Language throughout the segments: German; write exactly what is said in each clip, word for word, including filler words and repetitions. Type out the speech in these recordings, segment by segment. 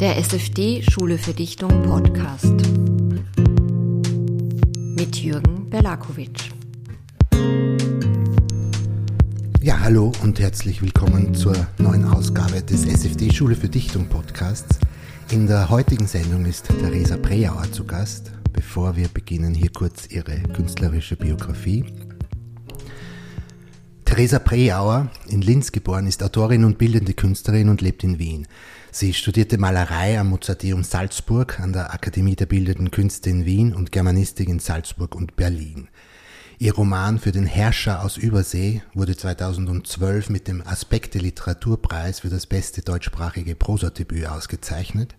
der S F D Schule für Dichtung Podcast mit Jürgen Berlakovich. Ja, hallo und herzlich willkommen zur neuen Ausgabe des S F D Schule für Dichtung Podcasts. In der heutigen Sendung ist Teresa Präauer zu Gast. Bevor wir beginnen, hier kurz ihre künstlerische Biografie. Teresa Präauer, in Linz geboren, ist Autorin und bildende Künstlerin und lebt in Wien. Sie studierte Malerei am Mozarteum Salzburg, an der Akademie der Bildenden Künste in Wien und Germanistik in Salzburg und Berlin. Ihr Roman Für den Herrscher aus Übersee wurde zweitausendzwölf mit dem Aspekte-Literaturpreis für das beste deutschsprachige Prosadebüt ausgezeichnet.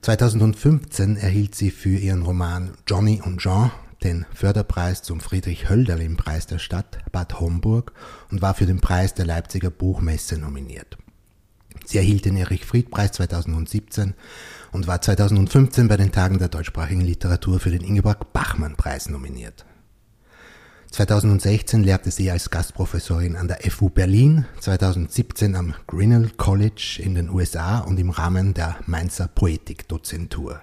zweitausendfünfzehn erhielt sie für ihren Roman Johnny und Jean den Förderpreis zum Friedrich-Hölderlin-Preis der Stadt Bad Homburg und war für den Preis der Leipziger Buchmesse nominiert. Sie erhielt den Erich-Fried-Preis zweitausendsiebzehn und war zweitausendfünfzehn bei den Tagen der deutschsprachigen Literatur für den Ingeborg-Bachmann-Preis nominiert. zweitausendsechzehn lehrte sie als Gastprofessorin an der F U Berlin, zweitausendsiebzehn am Grinnell College in den U S A und im Rahmen der Mainzer Poetik-Dozentur.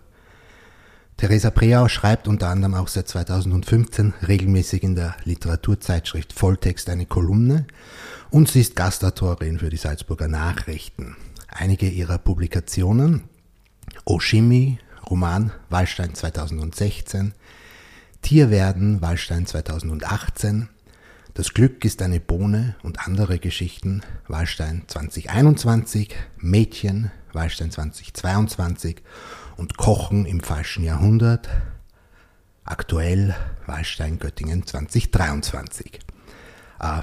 Teresa Präauer schreibt unter anderem auch seit zweitausendfünfzehn regelmäßig in der Literaturzeitschrift Volltext eine Kolumne und sie ist Gastautorin für die Salzburger Nachrichten. Einige ihrer Publikationen, Oh Schimmi, Roman Wallstein zweitausendsechzehn, Tier werden, Wallstein zweitausendachtzehn, Das Glück ist eine Bohne und andere Geschichten, Wallstein zweitausendeinundzwanzig, Mädchen, Wallstein zweitausendzweiundzwanzig und Kochen im falschen Jahrhundert, aktuell Wallstein Göttingen zweitausenddreiundzwanzig.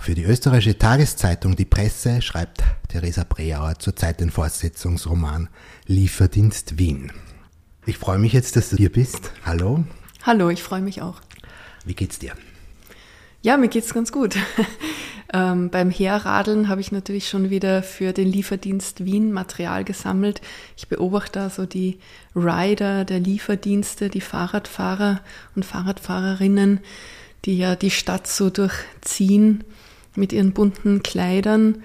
Für die österreichische Tageszeitung Die Presse schreibt Teresa Präauer zurzeit den Fortsetzungsroman Lieferdienst Wien. Ich freue mich jetzt, dass du hier bist. Hallo. Hallo, ich freue mich auch. Wie geht's dir? Ja, mir geht's ganz gut. Ähm, beim Herradeln habe ich natürlich schon wieder für den Lieferdienst Wien Material gesammelt. Ich beobachte also die Rider der Lieferdienste, die Fahrradfahrer und Fahrradfahrerinnen, die ja die Stadt so durchziehen mit ihren bunten Kleidern.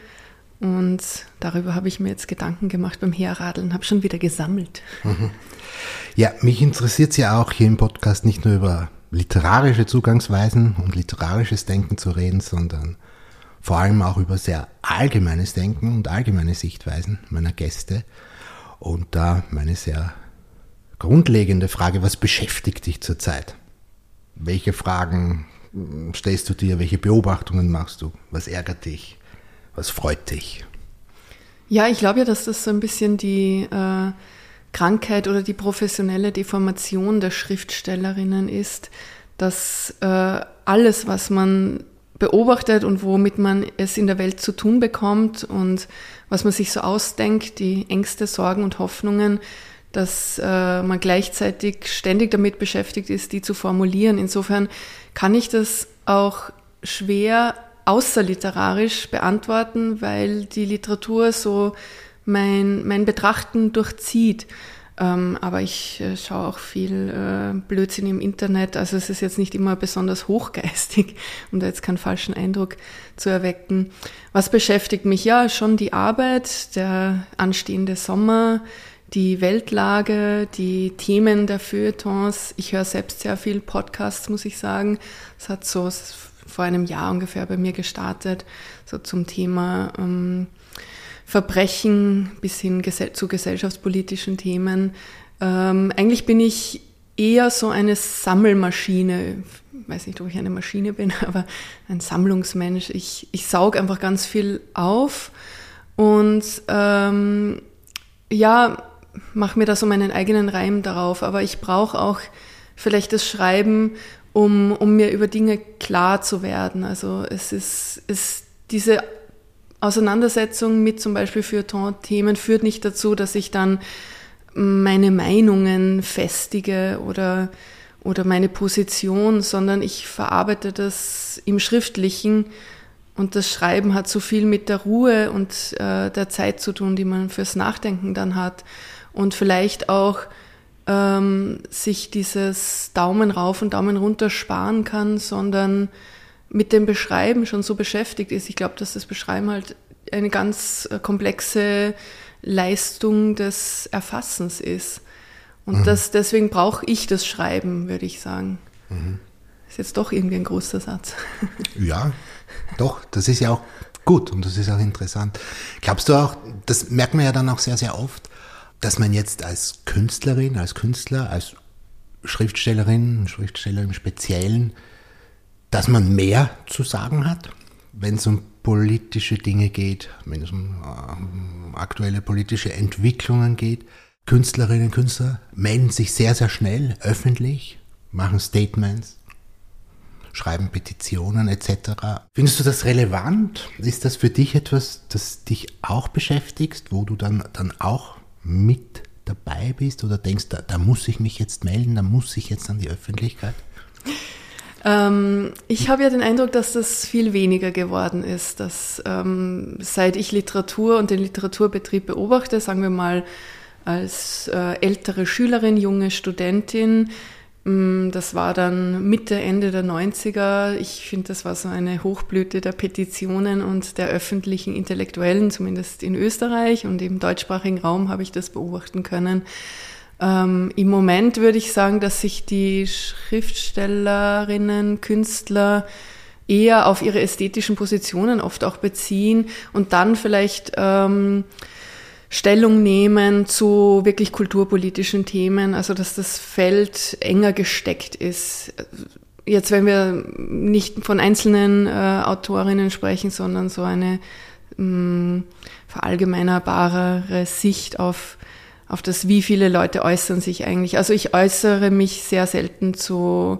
Und darüber habe ich mir jetzt Gedanken gemacht beim Herradeln, habe schon wieder gesammelt. Mhm. Ja, mich interessiert es ja auch, hier im Podcast nicht nur über literarische Zugangsweisen und literarisches Denken zu reden, sondern vor allem auch über sehr allgemeines Denken und allgemeine Sichtweisen meiner Gäste. Und da meine sehr grundlegende Frage: Was beschäftigt dich zurzeit? Welche Fragen stellst du dir? Welche Beobachtungen machst du? Was ärgert dich? Was freut dich? Ja, ich glaube ja, dass das so ein bisschen die äh, Krankheit oder die professionelle Deformation der Schriftstellerinnen ist, dass äh, alles, was man beobachtet und womit man es in der Welt zu tun bekommt und was man sich so ausdenkt, die Ängste, Sorgen und Hoffnungen, dass äh, man gleichzeitig ständig damit beschäftigt ist, die zu formulieren. Insofern kann ich das auch schwer außerliterarisch beantworten, weil die Literatur so mein, mein Betrachten durchzieht. Ähm, aber ich äh, schaue auch viel äh, Blödsinn im Internet. Also es ist jetzt nicht immer besonders hochgeistig, um da jetzt keinen falschen Eindruck zu erwecken. Was beschäftigt mich? Ja, schon die Arbeit, der anstehende Sommer, die Weltlage, die Themen der Feuilletons. Ich höre selbst sehr viel Podcasts, muss ich sagen. Es hat so vor einem Jahr ungefähr bei mir gestartet, so zum Thema ähm, Verbrechen bis hin gesell- zu gesellschaftspolitischen Themen. Ähm, eigentlich bin ich eher so eine Sammelmaschine. Ich weiß nicht, ob ich eine Maschine bin, aber ein Sammlungsmensch. Ich, ich saug einfach ganz viel auf und ähm, ja, mache mir da so meinen eigenen Reim darauf. Aber ich brauche auch vielleicht das Schreiben, Um, um mir über Dinge klar zu werden. Also es ist, ist diese Auseinandersetzung mit zum Beispiel Feuilleton-Themen führt nicht dazu, dass ich dann meine Meinungen festige oder, oder meine Position, sondern ich verarbeite das im Schriftlichen und das Schreiben hat so viel mit der Ruhe und äh, der Zeit zu tun, die man fürs Nachdenken dann hat und vielleicht auch sich dieses Daumen rauf und Daumen runter sparen kann, sondern mit dem Beschreiben schon so beschäftigt ist. Ich glaube, dass das Beschreiben halt eine ganz komplexe Leistung des Erfassens ist. Und mhm. das, deswegen brauche ich das Schreiben, würde ich sagen. Mhm. Ist jetzt doch irgendwie ein großer Satz. Ja, doch, das ist ja auch gut und das ist auch interessant. Glaubst du auch, das merkt man ja dann auch sehr, sehr oft, dass man jetzt als Künstlerin, als Künstler, als Schriftstellerin und Schriftsteller im Speziellen, dass man mehr zu sagen hat, wenn es um politische Dinge geht, wenn es um äh, aktuelle politische Entwicklungen geht. Künstlerinnen und Künstler melden sich sehr, sehr schnell öffentlich, machen Statements, schreiben Petitionen et cetera. Findest du das relevant? Ist das für dich etwas, das dich auch beschäftigt, wo du dann, dann auch mit dabei bist oder denkst, da, da muss ich mich jetzt melden, da muss ich jetzt an die Öffentlichkeit? Ähm, ich habe ja den Eindruck, dass das viel weniger geworden ist, dass ähm, seit ich Literatur und den Literaturbetrieb beobachte, sagen wir mal als äh, ältere Schülerin, junge Studentin, mh, das war dann Mitte, Ende der neunziger, ich finde, das war so eine Hochblüte der Petitionen und der öffentlichen Intellektuellen, zumindest in Österreich und im deutschsprachigen Raum habe ich das beobachten können. Ähm, im Moment würde ich sagen, dass sich die Schriftstellerinnen, Künstler eher auf ihre ästhetischen Positionen oft auch beziehen und dann vielleicht ähm, Stellung nehmen zu wirklich kulturpolitischen Themen, also dass das Feld enger gesteckt ist. Jetzt, wenn wir nicht von einzelnen äh, Autorinnen sprechen, sondern so eine mh, verallgemeinerbarere Sicht auf auf das, wie viele Leute äußern sich eigentlich. Also ich äußere mich sehr selten zu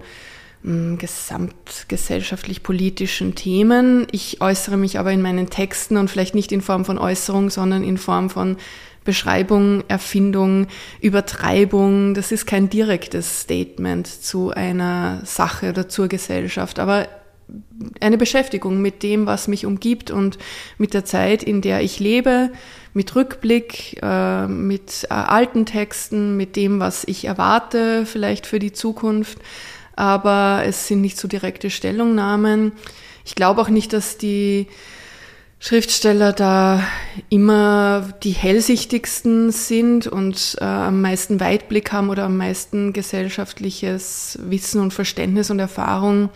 mh, gesamtgesellschaftlich-politischen Themen. Ich äußere mich aber in meinen Texten und vielleicht nicht in Form von Äußerung, sondern in Form von Beschreibung, Erfindung, Übertreibung. Das ist kein direktes Statement zu einer Sache oder zur Gesellschaft, aber eine Beschäftigung mit dem, was mich umgibt und mit der Zeit, in der ich lebe, mit Rückblick, äh, mit äh, alten Texten, mit dem, was ich erwarte vielleicht für die Zukunft. Aber es sind nicht so direkte Stellungnahmen. Ich glaube auch nicht, dass die Schriftsteller da immer die hellsichtigsten sind und äh, am meisten Weitblick haben oder am meisten gesellschaftliches Wissen und Verständnis und Erfahrung.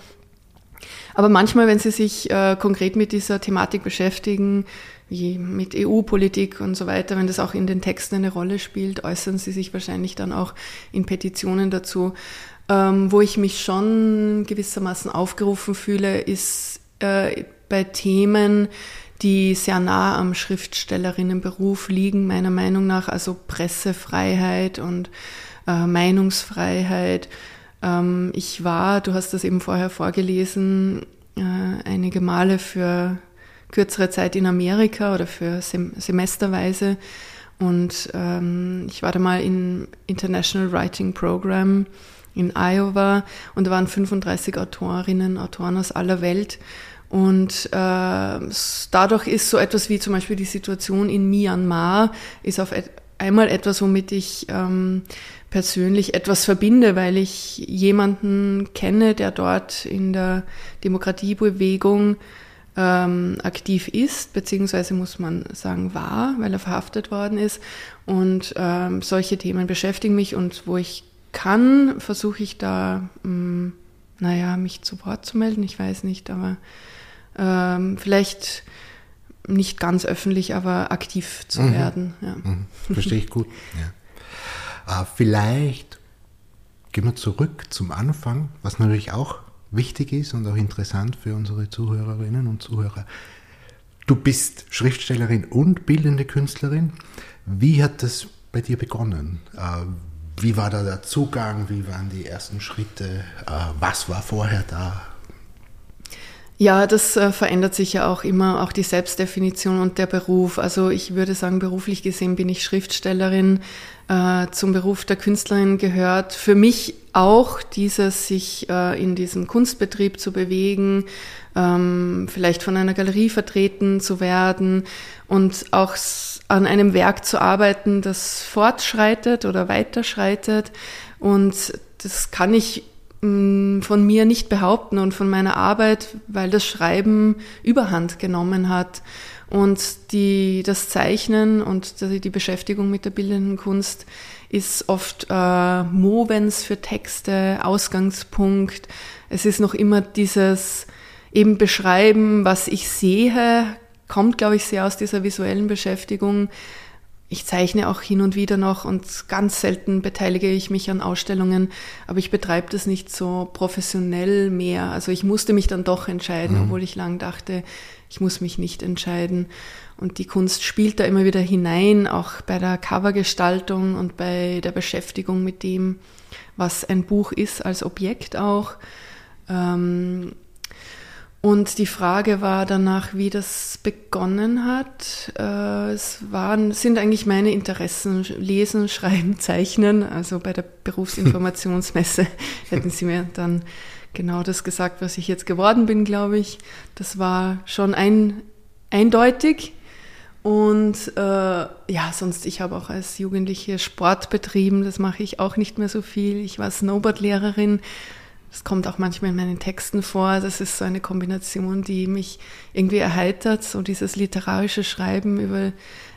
Aber manchmal, wenn sie sich äh, konkret mit dieser Thematik beschäftigen, wie mit E U-Politik und so weiter, wenn das auch in den Texten eine Rolle spielt, äußern sie sich wahrscheinlich dann auch in Petitionen dazu. Ähm, wo ich mich schon gewissermaßen aufgerufen fühle, ist äh, bei Themen, die sehr nah am Schriftstellerinnenberuf liegen, meiner Meinung nach, also Pressefreiheit und äh, Meinungsfreiheit. Ich war, du hast das eben vorher vorgelesen, einige Male für kürzere Zeit in Amerika oder für semesterweise und ich war da mal im International Writing Program in Iowa und da waren fünfunddreißig Autorinnen, Autoren aus aller Welt und dadurch ist so etwas wie zum Beispiel die Situation in Myanmar ist auf einmal etwas, womit ich ähm, persönlich etwas verbinde, weil ich jemanden kenne, der dort in der Demokratiebewegung ähm, aktiv ist, beziehungsweise muss man sagen war, weil er verhaftet worden ist. Und ähm, solche Themen beschäftigen mich und wo ich kann, versuche ich da, ähm, naja, mich zu Wort zu melden, ich weiß nicht, aber ähm, vielleicht... nicht ganz öffentlich, aber aktiv zu mhm. werden. Ja. Mhm. Verstehe ich gut. Ja. Äh, vielleicht gehen wir zurück zum Anfang, was natürlich auch wichtig ist und auch interessant für unsere Zuhörerinnen und Zuhörer. Du bist Schriftstellerin und bildende Künstlerin. Wie hat das bei dir begonnen? Äh, wie war da der Zugang? Wie waren die ersten Schritte? Äh, was war vorher da? Ja, das äh, verändert sich ja auch immer, auch die Selbstdefinition und der Beruf. Also ich würde sagen, beruflich gesehen bin ich Schriftstellerin. Äh, zum Beruf der Künstlerin gehört für mich auch dieses, sich äh, in diesem Kunstbetrieb zu bewegen, ähm, vielleicht von einer Galerie vertreten zu werden und auch an einem Werk zu arbeiten, das fortschreitet oder weiterschreitet. Und das kann ich von mir nicht behaupten und von meiner Arbeit, weil das Schreiben Überhand genommen hat Und die, das Zeichnen und die Beschäftigung mit der bildenden Kunst ist oft äh, Movens für Texte, Ausgangspunkt. Es ist noch immer dieses eben Beschreiben, was ich sehe, kommt, glaube ich, sehr aus dieser visuellen Beschäftigung. Ich zeichne auch hin und wieder noch und ganz selten beteilige ich mich an Ausstellungen, aber ich betreibe das nicht so professionell mehr. Also ich musste mich dann doch entscheiden, mhm. obwohl ich lang dachte, ich muss mich nicht entscheiden. Und die Kunst spielt da immer wieder hinein, auch bei der Covergestaltung und bei der Beschäftigung mit dem, was ein Buch ist, als Objekt auch. Ähm, Und die Frage war danach, wie das begonnen hat. Es waren, sind eigentlich meine Interessen Lesen, Schreiben, Zeichnen. Also bei der Berufsinformationsmesse hätten sie mir dann genau das gesagt, was ich jetzt geworden bin, glaube ich. Das war schon ein, eindeutig. Und äh, ja, sonst, ich habe auch als Jugendliche Sport betrieben. Das mache ich auch nicht mehr so viel. Ich war Snowboard-Lehrerin. Das kommt auch manchmal in meinen Texten vor. Das ist so eine Kombination, die mich irgendwie erheitert. So dieses literarische Schreiben über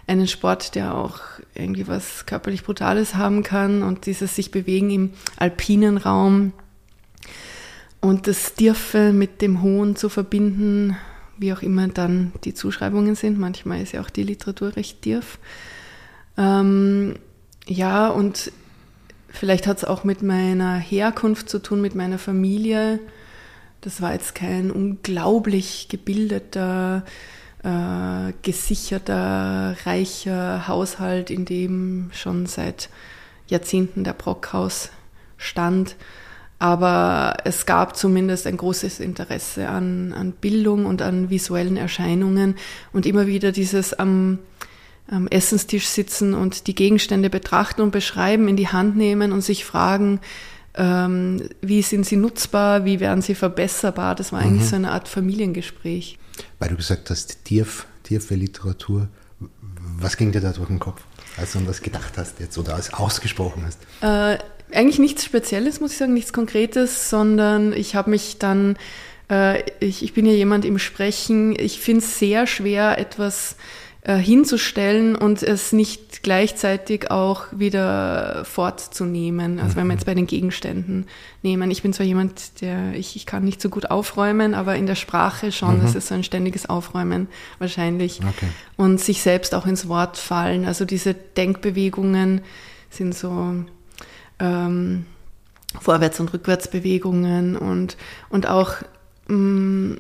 einen Sport, der auch irgendwie was körperlich Brutales haben kann. Und dieses sich bewegen im alpinen Raum. Und das Dirfe mit dem Hohen zu verbinden, wie auch immer dann die Zuschreibungen sind. Manchmal ist ja auch die Literatur recht dirf. Ähm, ja, und... Vielleicht hat es auch mit meiner Herkunft zu tun, mit meiner Familie. Das war jetzt kein unglaublich gebildeter, äh, gesicherter, reicher Haushalt, in dem schon seit Jahrzehnten der Brockhaus stand. Aber es gab zumindest ein großes Interesse an, an Bildung und an visuellen Erscheinungen und immer wieder dieses am... am Essenstisch sitzen und die Gegenstände betrachten und beschreiben, in die Hand nehmen und sich fragen, ähm, wie sind sie nutzbar, wie werden sie verbesserbar. Das war eigentlich mhm. so eine Art Familiengespräch. Weil du gesagt hast, Dirf, Dirfe Literatur, was ging dir da durch den Kopf, als du an das gedacht hast jetzt oder als ausgesprochen hast? Äh, eigentlich nichts Spezielles, muss ich sagen, nichts Konkretes, sondern ich habe mich dann, äh, ich, ich bin ja jemand im Sprechen, ich finde es sehr schwer, etwas hinzustellen und es nicht gleichzeitig auch wieder fortzunehmen. Also wenn wir jetzt bei den Gegenständen nehmen. Ich bin zwar jemand, der, ich, ich kann nicht so gut aufräumen, aber in der Sprache schon, mhm. das ist so ein ständiges Aufräumen wahrscheinlich. Okay. Und sich selbst auch ins Wort fallen. Also diese Denkbewegungen sind so ähm, Vorwärts- und Rückwärtsbewegungen und, und auch... Mh,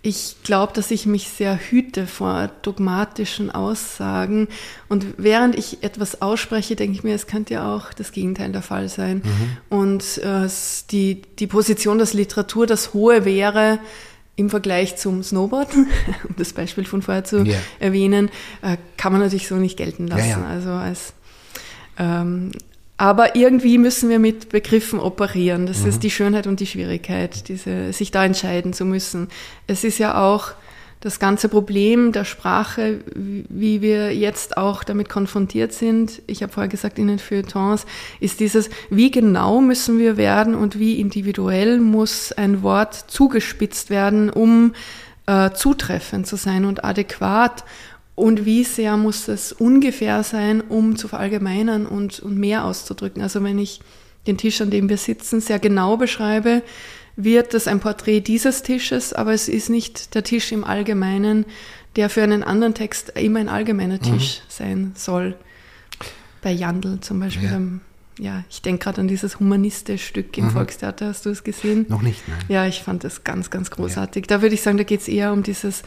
ich glaube, dass ich mich sehr hüte vor dogmatischen Aussagen und während ich etwas ausspreche, denke ich mir, es könnte ja auch das Gegenteil der Fall sein. Mhm. Und äh, die, die Position, dass Literatur das Hohe wäre im Vergleich zum Snowboard, um das Beispiel von vorher zu yeah. erwähnen, äh, kann man natürlich so nicht gelten lassen. Ja, ja. Also als... Ähm, Aber irgendwie müssen wir mit Begriffen operieren. Das mhm. ist die Schönheit und die Schwierigkeit, diese, sich da entscheiden zu müssen. Es ist ja auch das ganze Problem der Sprache, wie wir jetzt auch damit konfrontiert sind. Ich habe vorher gesagt, in den Feuilletons ist dieses, wie genau müssen wir werden und wie individuell muss ein Wort zugespitzt werden, um äh, zutreffend zu sein und adäquat. Und wie sehr muss es ungefähr sein, um zu verallgemeinern und, und mehr auszudrücken? Also wenn ich den Tisch, an dem wir sitzen, sehr genau beschreibe, wird das ein Porträt dieses Tisches, aber es ist nicht der Tisch im Allgemeinen, der für einen anderen Text immer ein allgemeiner Tisch mhm. sein soll. Bei Jandl zum Beispiel. Ja, ja ich denke gerade an dieses humanistische Stück im mhm. Volkstheater. Hast du es gesehen? Noch nicht, nein. Ja, ich fand das ganz, ganz großartig. Ja. Da würde ich sagen, da geht es eher um dieses...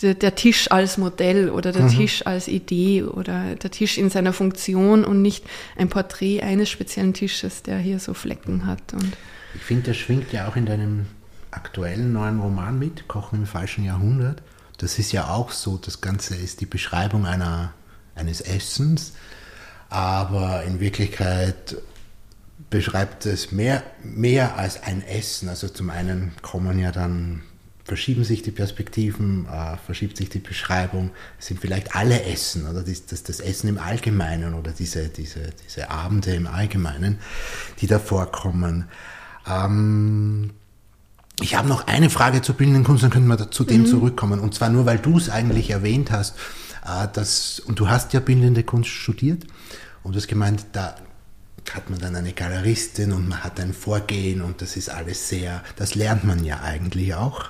der Tisch als Modell oder der mhm. Tisch als Idee oder der Tisch in seiner Funktion und nicht ein Porträt eines speziellen Tisches, der hier so Flecken hat. Und ich finde, das schwingt ja auch in deinem aktuellen neuen Roman mit, Kochen im falschen Jahrhundert. Das ist ja auch so, das Ganze ist die Beschreibung einer, eines Essens, aber in Wirklichkeit beschreibt es mehr, mehr als ein Essen. Also zum einen kommen ja dann... verschieben sich die Perspektiven, äh, verschiebt sich die Beschreibung, es sind vielleicht alle Essen oder das, das, das Essen im Allgemeinen oder diese, diese, diese Abende im Allgemeinen, die da vorkommen. Ähm, Ich habe noch eine Frage zur bildenden Kunst, dann können wir zu dem mhm. zurückkommen. Und zwar nur, weil du es eigentlich erwähnt hast. Dass, und du hast ja bildende Kunst studiert. Und du hast gemeint, da hat man dann eine Galeristin und man hat ein Vorgehen und das ist alles sehr, das lernt man ja eigentlich auch,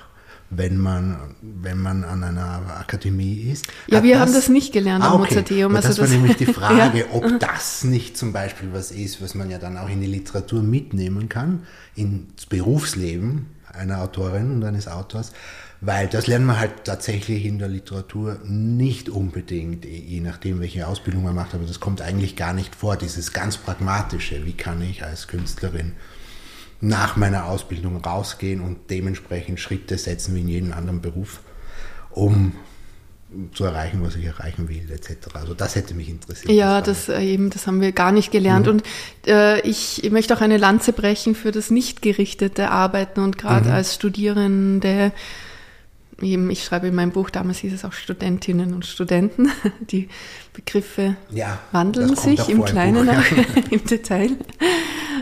wenn man, wenn man an einer Akademie ist. Ja, hat wir das, haben das nicht gelernt ah, okay. am Mozarteum. Also das war das nämlich die Frage, ja. ob das nicht zum Beispiel was ist, was man ja dann auch in die Literatur mitnehmen kann, ins Berufsleben einer Autorin und eines Autors, weil das lernt man halt tatsächlich in der Literatur nicht unbedingt, je nachdem, welche Ausbildung man macht, aber das kommt eigentlich gar nicht vor, dieses ganz Pragmatische, wie kann ich als Künstlerin nach meiner Ausbildung rausgehen und dementsprechend Schritte setzen wie in jedem anderen Beruf, um zu erreichen, was ich erreichen will, et cetera. Also das hätte mich interessiert. Ja, das, das eben, das haben wir gar nicht gelernt. Mhm. Und äh, ich, ich möchte auch eine Lanze brechen für das nicht gerichtete Arbeiten und gerade mhm. als Studierende, eben, ich schreibe in meinem Buch, damals hieß es auch Studentinnen und Studenten, die Begriffe ja, wandeln sich im Kleinen, im, Buch, ja. im Detail.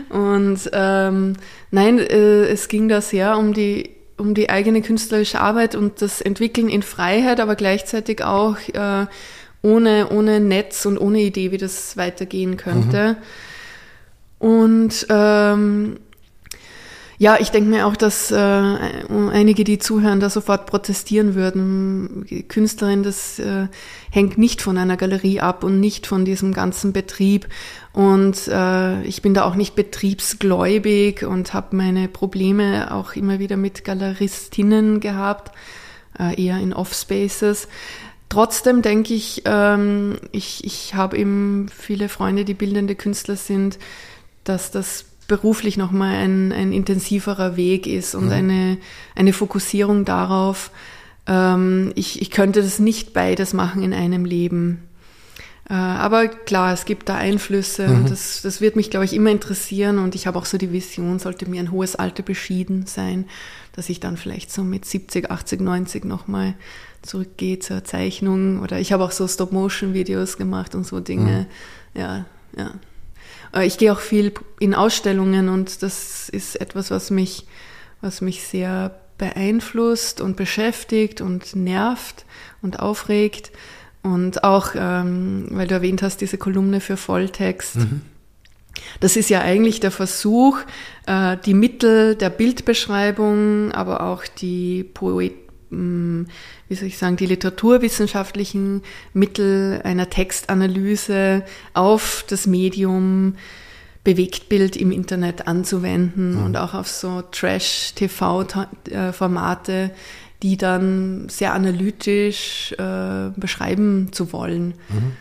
Und ähm, nein, äh, es ging da sehr um die um die eigene künstlerische Arbeit und das Entwickeln in Freiheit, aber gleichzeitig auch äh, ohne, ohne Netz und ohne Idee, wie das weitergehen könnte. Mhm. Und ähm, ja, ich denke mir auch, dass äh, einige, die zuhören, da sofort protestieren würden. Künstlerin, das äh, hängt nicht von einer Galerie ab und nicht von diesem ganzen Betrieb. Und äh, ich bin da auch nicht betriebsgläubig und habe meine Probleme auch immer wieder mit Galeristinnen gehabt, äh, eher in Offspaces. Trotzdem denke ich, ähm, ich, ich habe eben viele Freunde, die bildende Künstler sind, dass das beruflich nochmal ein, ein intensiverer Weg ist und mhm. eine, eine Fokussierung darauf. Ähm, ich, ich könnte das nicht beides machen in einem Leben. Äh, aber klar, es gibt da Einflüsse mhm. und das, das wird mich, glaube ich, immer interessieren und ich habe auch so die Vision, sollte mir ein hohes Alter beschieden sein, dass ich dann vielleicht so mit siebzig, achtzig, neunzig nochmal zurückgehe zur Zeichnung oder ich habe auch so Stop-Motion-Videos gemacht und so Dinge. Mhm. Ja, ja. Ich gehe auch viel in Ausstellungen und das ist etwas, was mich, was mich sehr beeinflusst und beschäftigt und nervt und aufregt. Und auch, ähm, weil du erwähnt hast, diese Kolumne für Volltext. Mhm. Das ist ja eigentlich der Versuch, äh, die Mittel der Bildbeschreibung, aber auch die Poetik, wie soll ich sagen, die literaturwissenschaftlichen Mittel einer Textanalyse auf das Medium Bewegtbild im Internet anzuwenden mhm. und auch auf so Trash-T V-Formate, die dann sehr analytisch äh, beschreiben zu wollen. Mhm.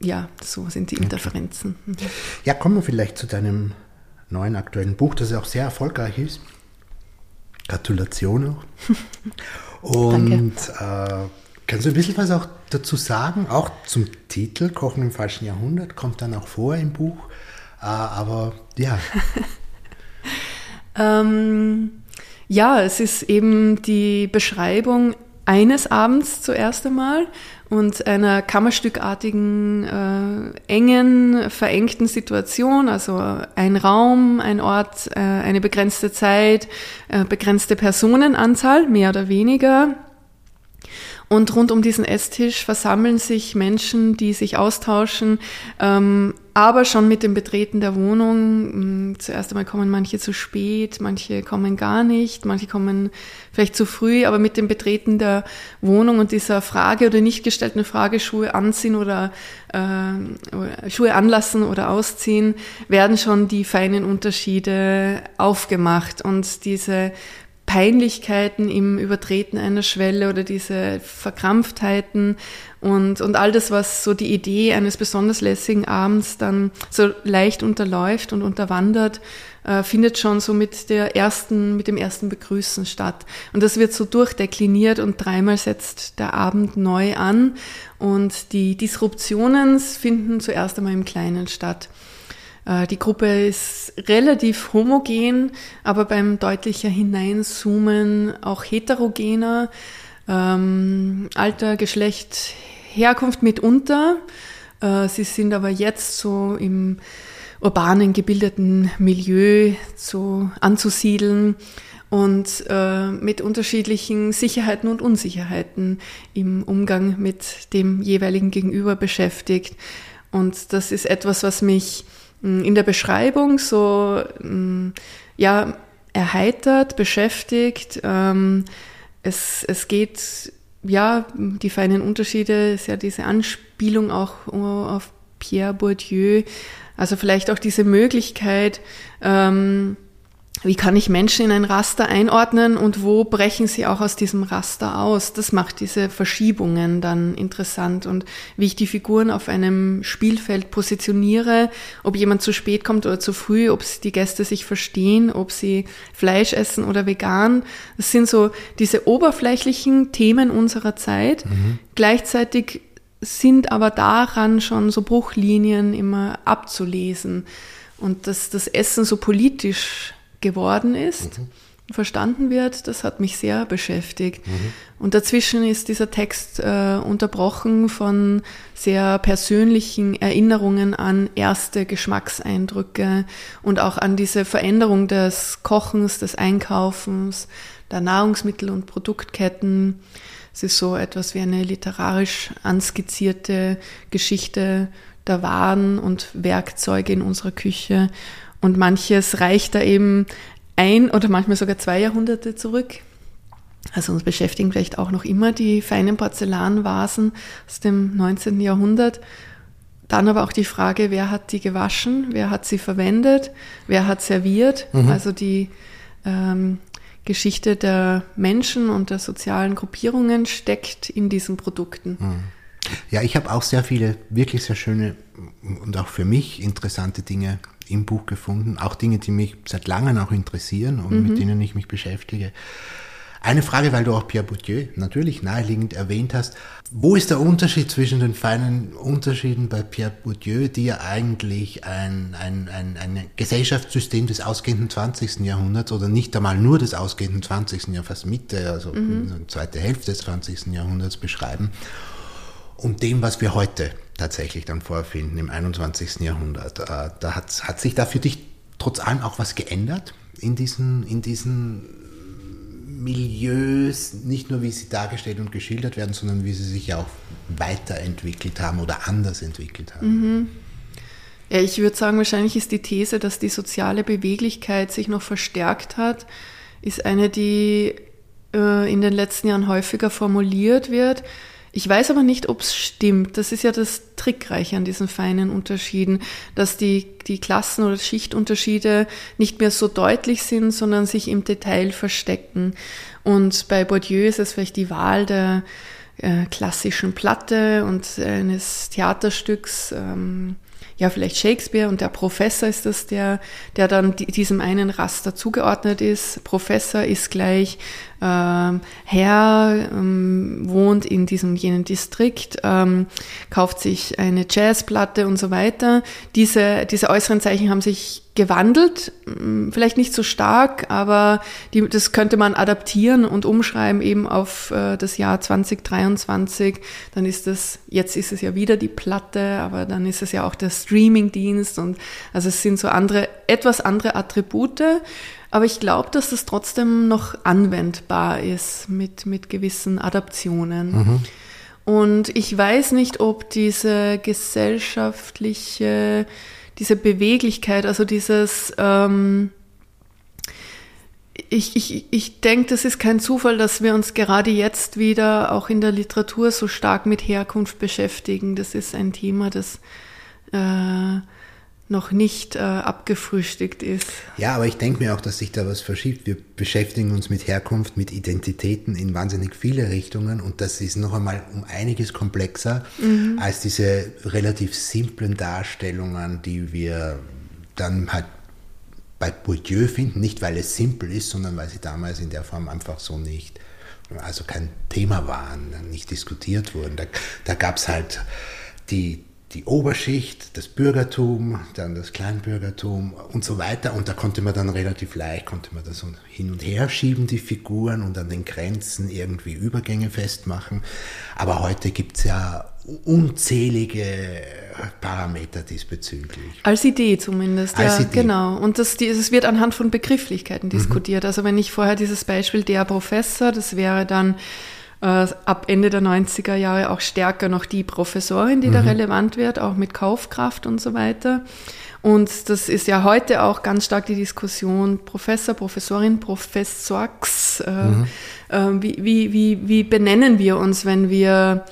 Ja, so sind die Interferenzen. Okay. Ja, kommen wir vielleicht zu deinem neuen aktuellen Buch, das ja auch sehr erfolgreich ist. Gratulation auch. Und äh, kannst du ein bisschen was auch dazu sagen, auch zum Titel Kochen im falschen Jahrhundert, kommt dann auch vor im Buch, äh, aber ja. ähm, ja, es ist eben die Beschreibung eines Abends zuerst einmal und einer kammerstückartigen, äh, engen, verengten Situation, also ein Raum, ein Ort, äh, eine begrenzte Zeit, äh, begrenzte Personenanzahl, mehr oder weniger. Und rund um diesen Esstisch versammeln sich Menschen, die sich austauschen, ähm, aber schon mit dem Betreten der Wohnung. Zuerst einmal kommen manche zu spät, manche kommen gar nicht, manche kommen vielleicht zu früh, aber mit dem Betreten der Wohnung und dieser Frage oder nicht gestellten Frage, Schuhe anziehen oder äh, Schuhe anlassen oder ausziehen, werden schon die feinen Unterschiede aufgemacht und diese Peinlichkeiten im Übertreten einer Schwelle oder diese Verkrampftheiten und, und all das, was so die Idee eines besonders lässigen Abends dann so leicht unterläuft und unterwandert, äh, findet schon so mit der ersten, mit dem ersten Begrüßen statt. Und das wird so durchdekliniert und dreimal setzt der Abend neu an und die Disruptionen finden zuerst einmal im Kleinen statt. Die Gruppe ist relativ homogen, aber beim deutlicher Hineinzoomen auch heterogener. Ähm, Alter, Geschlecht, Herkunft mitunter. Sie sind aber jetzt so im urbanen, gebildeten Milieu zu, anzusiedeln und äh, mit unterschiedlichen Sicherheiten und Unsicherheiten im Umgang mit dem jeweiligen Gegenüber beschäftigt. Und das ist etwas, was mich mh, in der Beschreibung so mh, ja erheitert, beschäftigt. Ähm, es, es geht, ja, die feinen Unterschiede, ist ja diese Anspielung auch auf Pierre Bourdieu, also vielleicht auch diese Möglichkeit, ähm, wie kann ich Menschen in ein Raster einordnen und wo brechen sie auch aus diesem Raster aus? Das macht diese Verschiebungen dann interessant und wie ich die Figuren auf einem Spielfeld positioniere, ob jemand zu spät kommt oder zu früh, ob die Gäste sich verstehen, ob sie Fleisch essen oder vegan. Das sind so diese oberflächlichen Themen unserer Zeit. Mhm. Gleichzeitig sind aber daran schon so Bruchlinien immer abzulesen. Und dass das Essen so politisch geworden ist, mhm. verstanden wird, das hat mich sehr beschäftigt. Mhm. Und dazwischen ist dieser Text äh, unterbrochen von sehr persönlichen Erinnerungen an erste Geschmackseindrücke und auch an diese Veränderung des Kochens, des Einkaufens, der Nahrungsmittel- und Produktketten. Es ist so etwas wie eine literarisch anskizzierte Geschichte der Waren und Werkzeuge in unserer Küche. Und manches reicht da eben ein oder manchmal sogar zwei Jahrhunderte zurück. Also uns beschäftigen vielleicht auch noch immer die feinen Porzellanvasen aus dem neunzehnten Jahrhundert. Dann aber auch die Frage, wer hat die gewaschen, wer hat sie verwendet, wer hat serviert. Mhm. Also die ähm, Geschichte der Menschen und der sozialen Gruppierungen steckt in diesen Produkten. Mhm. Ja, ich habe auch sehr viele wirklich sehr schöne und auch für mich interessante Dinge im Buch gefunden, auch Dinge, die mich seit langem auch interessieren und mhm. mit denen ich mich beschäftige. Eine Frage, weil du auch Pierre Bourdieu natürlich naheliegend erwähnt hast. Wo ist der Unterschied zwischen den feinen Unterschieden bei Pierre Bourdieu, die ja eigentlich ein, ein, ein, ein Gesellschaftssystem des ausgehenden zwanzigsten Jahrhunderts oder nicht einmal nur des ausgehenden zwanzigsten Jahrhunderts, fast Mitte, also mhm. zweite Hälfte des zwanzigsten Jahrhunderts beschreiben, und dem, was wir heute tatsächlich dann vorfinden im einundzwanzigsten Jahrhundert? Da hat, hat sich da für dich trotz allem auch was geändert in diesen, in diesen Milieus, nicht nur wie sie dargestellt und geschildert werden, sondern wie sie sich ja auch weiterentwickelt haben oder anders entwickelt haben? Mhm. Ja, ich würde sagen, wahrscheinlich ist die These, dass die soziale Beweglichkeit sich noch verstärkt hat, ist eine, die äh, in den letzten Jahren häufiger formuliert wird. Ich weiß aber nicht, ob es stimmt. Das ist ja das Trickreiche an diesen feinen Unterschieden, dass die, die Klassen- oder Schichtunterschiede nicht mehr so deutlich sind, sondern sich im Detail verstecken. Und bei Bourdieu ist es vielleicht die Wahl der äh, klassischen Platte und eines Theaterstücks, ähm, ja vielleicht Shakespeare, und der Professor ist das, der, der dann die, diesem einen Raster zugeordnet ist. Professor ist gleich äh, Herr, ähm, wohnt in diesem jenen Distrikt, ähm, kauft sich eine Jazzplatte und so weiter. Diese, diese äußeren Zeichen haben sich gewandelt, vielleicht nicht so stark, aber die, das könnte man adaptieren und umschreiben eben auf äh, das Jahr zwanzig dreiundzwanzig. Dann ist das, jetzt ist es ja wieder die Platte, aber dann ist es ja auch der Streamingdienst, und also es sind so andere, etwas andere Attribute, aber ich glaube, dass das trotzdem noch anwendbar ist mit, mit gewissen Adaptionen. Mhm. Und ich weiß nicht, ob diese gesellschaftliche Diese Beweglichkeit, also dieses, ähm, ich, ich, ich denke, das ist kein Zufall, dass wir uns gerade jetzt wieder auch in der Literatur so stark mit Herkunft beschäftigen. Das ist ein Thema, das äh, noch nicht äh, abgefrühstückt ist. Ja, aber ich denke mir auch, dass sich da was verschiebt. Wir beschäftigen uns mit Herkunft, mit Identitäten in wahnsinnig viele Richtungen, und das ist noch einmal um einiges komplexer mhm. als diese relativ simplen Darstellungen, die wir dann halt bei Bourdieu finden, nicht weil es simpel ist, sondern weil sie damals in der Form einfach so nicht, also kein Thema waren, nicht diskutiert wurden. Da, da gab es halt die die Oberschicht, das Bürgertum, dann das Kleinbürgertum und so weiter. Und da konnte man dann relativ leicht, konnte man das hin und her schieben, die Figuren, und an den Grenzen irgendwie Übergänge festmachen. Aber heute gibt es ja unzählige Parameter diesbezüglich. Als Idee zumindest, Als ja, Idee. Genau. Und das, das wird anhand von Begrifflichkeiten diskutiert. Mhm. Also wenn ich vorher dieses Beispiel der Professor, das wäre dann äh, ab Ende der neunziger Jahre auch stärker noch die Professorin, die mhm. da relevant wird, auch mit Kaufkraft und so weiter. Und das ist ja heute auch ganz stark die Diskussion Professor, Professorin, Professorx. Äh, mhm. äh, wie, wie, wie, wie benennen wir uns, wenn wir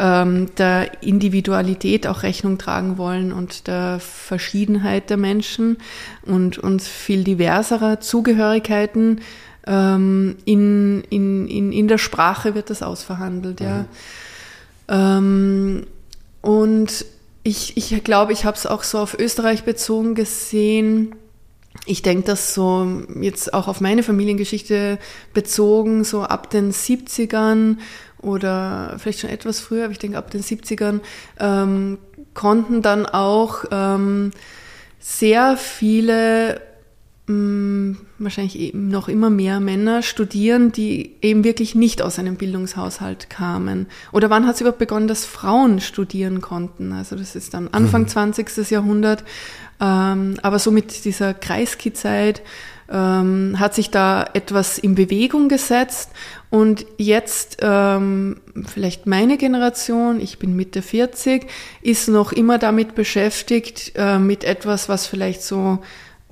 der Individualität auch Rechnung tragen wollen und der Verschiedenheit der Menschen und, und viel diverserer Zugehörigkeiten. Ähm, in, in, in, in der Sprache wird das ausverhandelt. Ja. Mhm. Ähm, und ich, ich glaube, ich habe es auch so auf Österreich bezogen gesehen. Ich denke, dass so jetzt auch auf meine Familiengeschichte bezogen, so ab den siebzigern oder vielleicht schon etwas früher, aber ich denke ab den siebzigern, ähm, konnten dann auch ähm, sehr viele, mh, wahrscheinlich eben noch immer mehr Männer studieren, die eben wirklich nicht aus einem Bildungshaushalt kamen. Oder wann hat es überhaupt begonnen, dass Frauen studieren konnten? Also das ist dann Anfang mhm. zwanzigstes Jahrhundert, ähm, aber so mit dieser Kreisky-Zeit Ähm, hat sich da etwas in Bewegung gesetzt und jetzt ähm, vielleicht meine Generation, ich bin Mitte vierzig, ist noch immer damit beschäftigt, äh, mit etwas, was vielleicht so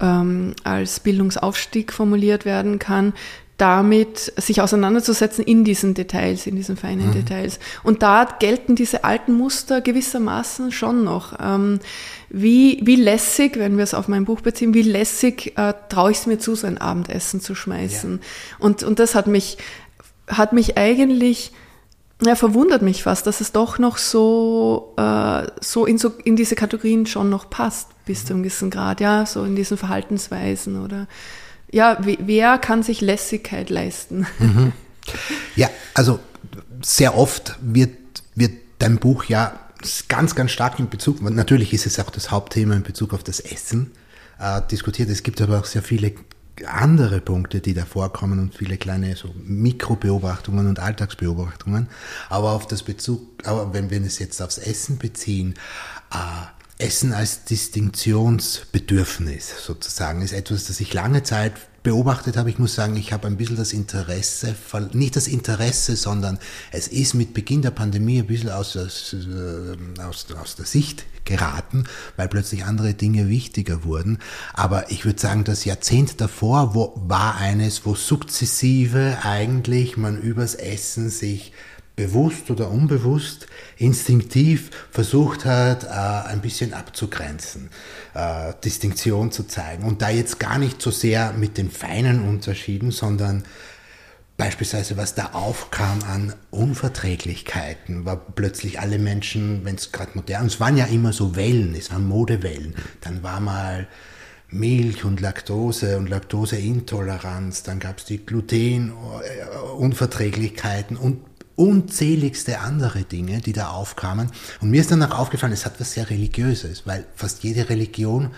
ähm, als Bildungsaufstieg formuliert werden kann, damit sich auseinanderzusetzen in diesen Details, in diesen feinen mhm. Details. Und da gelten diese alten Muster gewissermaßen schon noch. Ähm, wie, wie lässig, wenn wir es auf mein Buch beziehen, wie lässig äh, traue ich es mir zu, so ein Abendessen zu schmeißen. Ja. Und, und das hat mich, hat mich eigentlich, ja, verwundert mich fast, dass es doch noch so, äh, so, in so in diese Kategorien schon noch passt, bis mhm. zu einem gewissen Grad, ja, so in diesen Verhaltensweisen oder... Ja, wer kann sich Lässigkeit leisten? Mhm. Ja, also sehr oft wird, wird dein Buch ja ganz, ganz stark in Bezug, natürlich ist es auch das Hauptthema in Bezug auf das Essen äh, diskutiert. Es gibt aber auch sehr viele andere Punkte, die da vorkommen und viele kleine so Mikrobeobachtungen und Alltagsbeobachtungen. Aber auf das Bezug, aber wenn wir es jetzt aufs Essen beziehen, äh, Essen als Distinktionsbedürfnis sozusagen ist etwas, das ich lange Zeit beobachtet habe. Ich muss sagen, ich habe ein bisschen das Interesse, nicht das Interesse, sondern es ist mit Beginn der Pandemie ein bisschen aus, aus, aus, aus der Sicht geraten, weil plötzlich andere Dinge wichtiger wurden. Aber ich würde sagen, das Jahrzehnt davor wo, war eines, wo sukzessive eigentlich man übers Essen sich bewusst oder unbewusst, instinktiv versucht hat, ein bisschen abzugrenzen, Distinktion zu zeigen. Und da jetzt gar nicht so sehr mit den feinen Unterschieden, sondern beispielsweise, was da aufkam an Unverträglichkeiten, war plötzlich alle Menschen, wenn es gerade modern ist, es waren ja immer so Wellen, es waren Modewellen, dann war mal Milch und Laktose und Laktoseintoleranz, dann gab es die Glutenunverträglichkeiten und unzähligste andere Dinge, die da aufkamen. Und mir ist danach aufgefallen, es hat was sehr Religiöses, weil fast jede Religion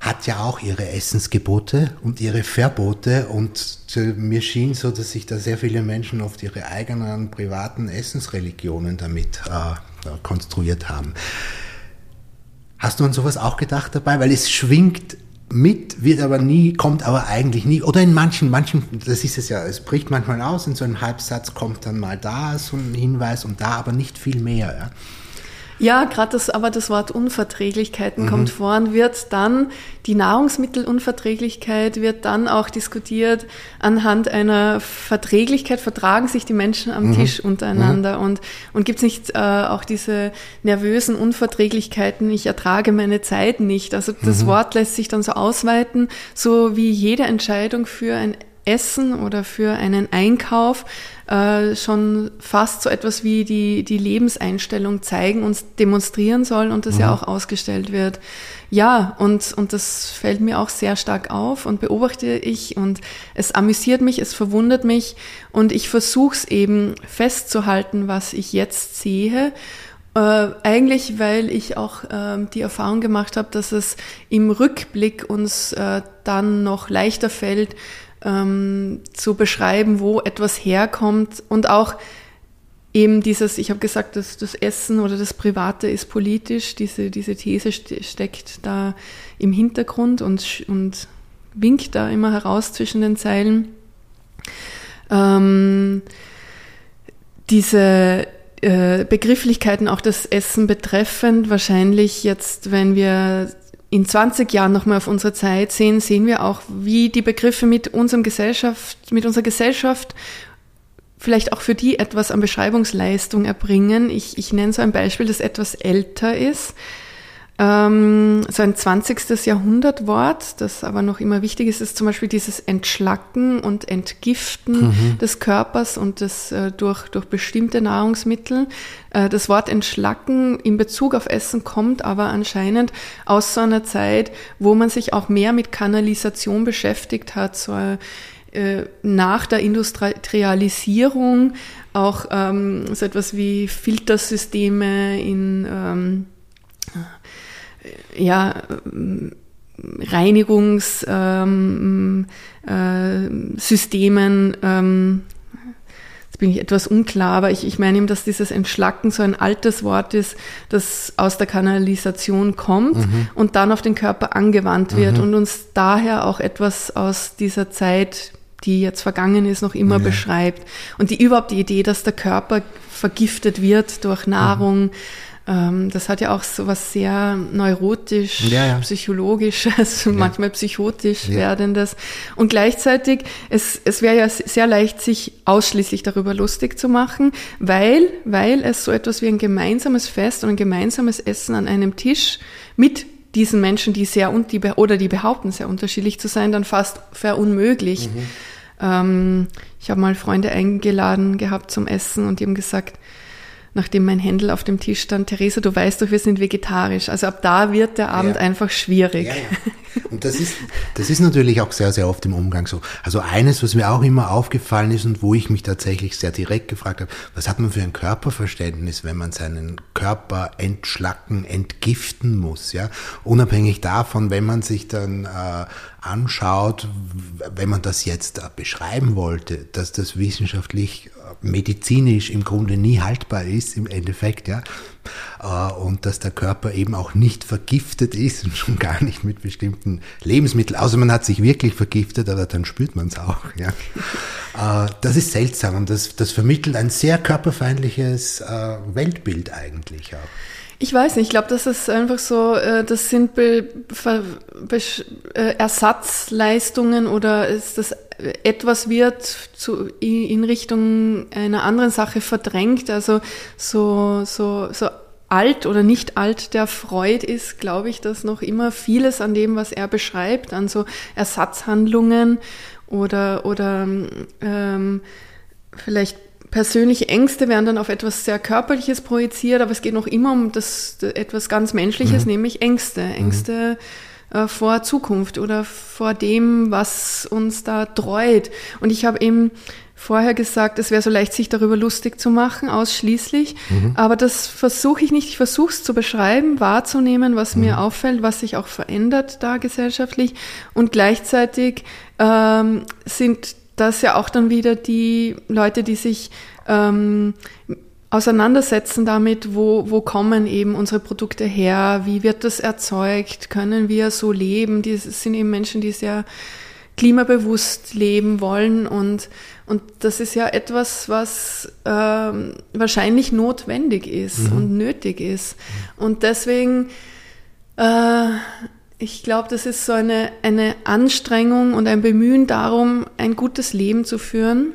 hat ja auch ihre Essensgebote und ihre Verbote. Und mir schien so, dass sich da sehr viele Menschen oft ihre eigenen privaten Essensreligionen damit äh, konstruiert haben. Hast du an sowas auch gedacht dabei? Weil es schwingt mit, wird aber nie, kommt aber eigentlich nie, oder in manchen, manchen, das ist es ja, es bricht manchmal aus, in so einem Halbsatz kommt dann mal da so ein Hinweis und da, aber nicht viel mehr. Ja, ja gerade das, aber das Wort Unverträglichkeiten mhm. kommt vor und wird dann, die Nahrungsmittelunverträglichkeit wird dann auch diskutiert anhand einer Verträglichkeit, vertragen sich die Menschen am mhm. Tisch untereinander mhm. und, und gibt's nicht äh, auch diese nervösen Unverträglichkeiten, ich ertrage meine Zeit nicht, also das mhm. Wort lässt sich dann so ausweiten, so wie jede Entscheidung für ein Essen oder für einen Einkauf äh, schon fast so etwas wie die, die Lebenseinstellung zeigen und demonstrieren soll und das mhm. ja auch ausgestellt wird. Ja, und, und das fällt mir auch sehr stark auf und beobachte ich und es amüsiert mich, es verwundert mich und ich versuche es eben festzuhalten, was ich jetzt sehe. Äh, eigentlich, weil ich auch äh, die Erfahrung gemacht habe, dass es im Rückblick uns äh, dann noch leichter fällt, Ähm, zu beschreiben, wo etwas herkommt und auch eben dieses, ich habe gesagt, dass das Essen oder das Private ist politisch, diese, diese These steckt da im Hintergrund und, und winkt da immer heraus zwischen den Zeilen. Ähm, diese äh, Begrifflichkeiten, auch das Essen betreffend, wahrscheinlich jetzt, wenn wir in zwanzig Jahren nochmal auf unsere Zeit sehen, sehen wir auch, wie die Begriffe mit unserem Gesellschaft, mit unserer Gesellschaft vielleicht auch für die etwas an Beschreibungsleistung erbringen. Ich, ich nenne so ein Beispiel, das etwas älter ist. Ähm, so ein zwanzigstes. Jahrhundertwort, das aber noch immer wichtig ist, ist zum Beispiel dieses Entschlacken und Entgiften mhm. des Körpers und das äh, durch, durch bestimmte Nahrungsmittel. Äh, das Wort Entschlacken in Bezug auf Essen kommt aber anscheinend aus so einer Zeit, wo man sich auch mehr mit Kanalisation beschäftigt hat, so äh, nach der Industrialisierung, auch ähm, so etwas wie Filtersysteme in ähm, ja, Reinigungssystemen. Ähm, äh, ähm, jetzt bin ich etwas unklar, aber ich, ich meine eben, dass dieses Entschlacken so ein altes Wort ist, das aus der Kanalisation kommt mhm. und dann auf den Körper angewandt wird mhm. und uns daher auch etwas aus dieser Zeit, die jetzt vergangen ist, noch immer ja. beschreibt. Und die überhaupt die Idee, dass der Körper vergiftet wird durch Nahrung, mhm. ähm, das hat ja auch so was sehr neurotisch, ja, ja. psychologisches, ja. manchmal psychotisch ja. werdendes. Und gleichzeitig, es, es wäre ja sehr leicht, sich ausschließlich darüber lustig zu machen, weil, weil es so etwas wie ein gemeinsames Fest und ein gemeinsames Essen an einem Tisch mit diesen Menschen, die sehr und die oder die behaupten, sehr unterschiedlich zu sein, dann fast verunmöglicht. Mhm. Ähm, ich habe mal Freunde eingeladen gehabt zum Essen und die haben gesagt, nachdem mein Händel auf dem Tisch stand, Theresa, du weißt doch, wir sind vegetarisch. Also ab da wird der Abend ja. einfach schwierig. Ja, ja. Und das ist, das ist natürlich auch sehr, sehr oft im Umgang so. Also eines, was mir auch immer aufgefallen ist und wo ich mich tatsächlich sehr direkt gefragt habe, was hat man für ein Körperverständnis, wenn man seinen Körper entschlacken, entgiften muss? Ja? Unabhängig davon, wenn man sich dann äh, anschaut, wenn man das jetzt äh, beschreiben wollte, dass das wissenschaftlich medizinisch im Grunde nie haltbar ist, im Endeffekt, ja. Und dass der Körper eben auch nicht vergiftet ist und schon gar nicht mit bestimmten Lebensmitteln, außer man hat sich wirklich vergiftet, aber dann spürt man es auch, ja. Das ist seltsam und das, das vermittelt ein sehr körperfeindliches Weltbild eigentlich auch. Ich weiß nicht, ich glaube, das ist einfach so, das sind Be- Ver- Be- Ersatzleistungen oder ist das etwas wird zu, in Richtung einer anderen Sache verdrängt, also so, so, so alt oder nicht alt der Freud ist, glaube ich, dass noch immer vieles an dem, was er beschreibt, an so Ersatzhandlungen oder, oder ähm, vielleicht persönliche Ängste werden dann auf etwas sehr Körperliches projiziert, aber es geht noch immer um das etwas ganz Menschliches, mhm. nämlich Ängste. Ängste mhm. äh, vor Zukunft oder vor dem, was uns da treut. Und ich habe eben vorher gesagt, es wäre so leicht, sich darüber lustig zu machen, ausschließlich. Mhm. Aber das versuche ich nicht. Ich versuche es zu beschreiben, wahrzunehmen, was mhm. mir auffällt, was sich auch verändert da gesellschaftlich. Und gleichzeitig ähm, sind dass ja auch dann wieder die Leute, die sich ähm, auseinandersetzen damit, wo, wo kommen eben unsere Produkte her, wie wird das erzeugt, können wir so leben, die sind eben Menschen, die sehr klimabewusst leben wollen und, und das ist ja etwas, was ähm, wahrscheinlich notwendig ist mhm. und nötig ist und deswegen äh, ich glaube, das ist so eine, eine Anstrengung und ein Bemühen darum, ein gutes Leben zu führen,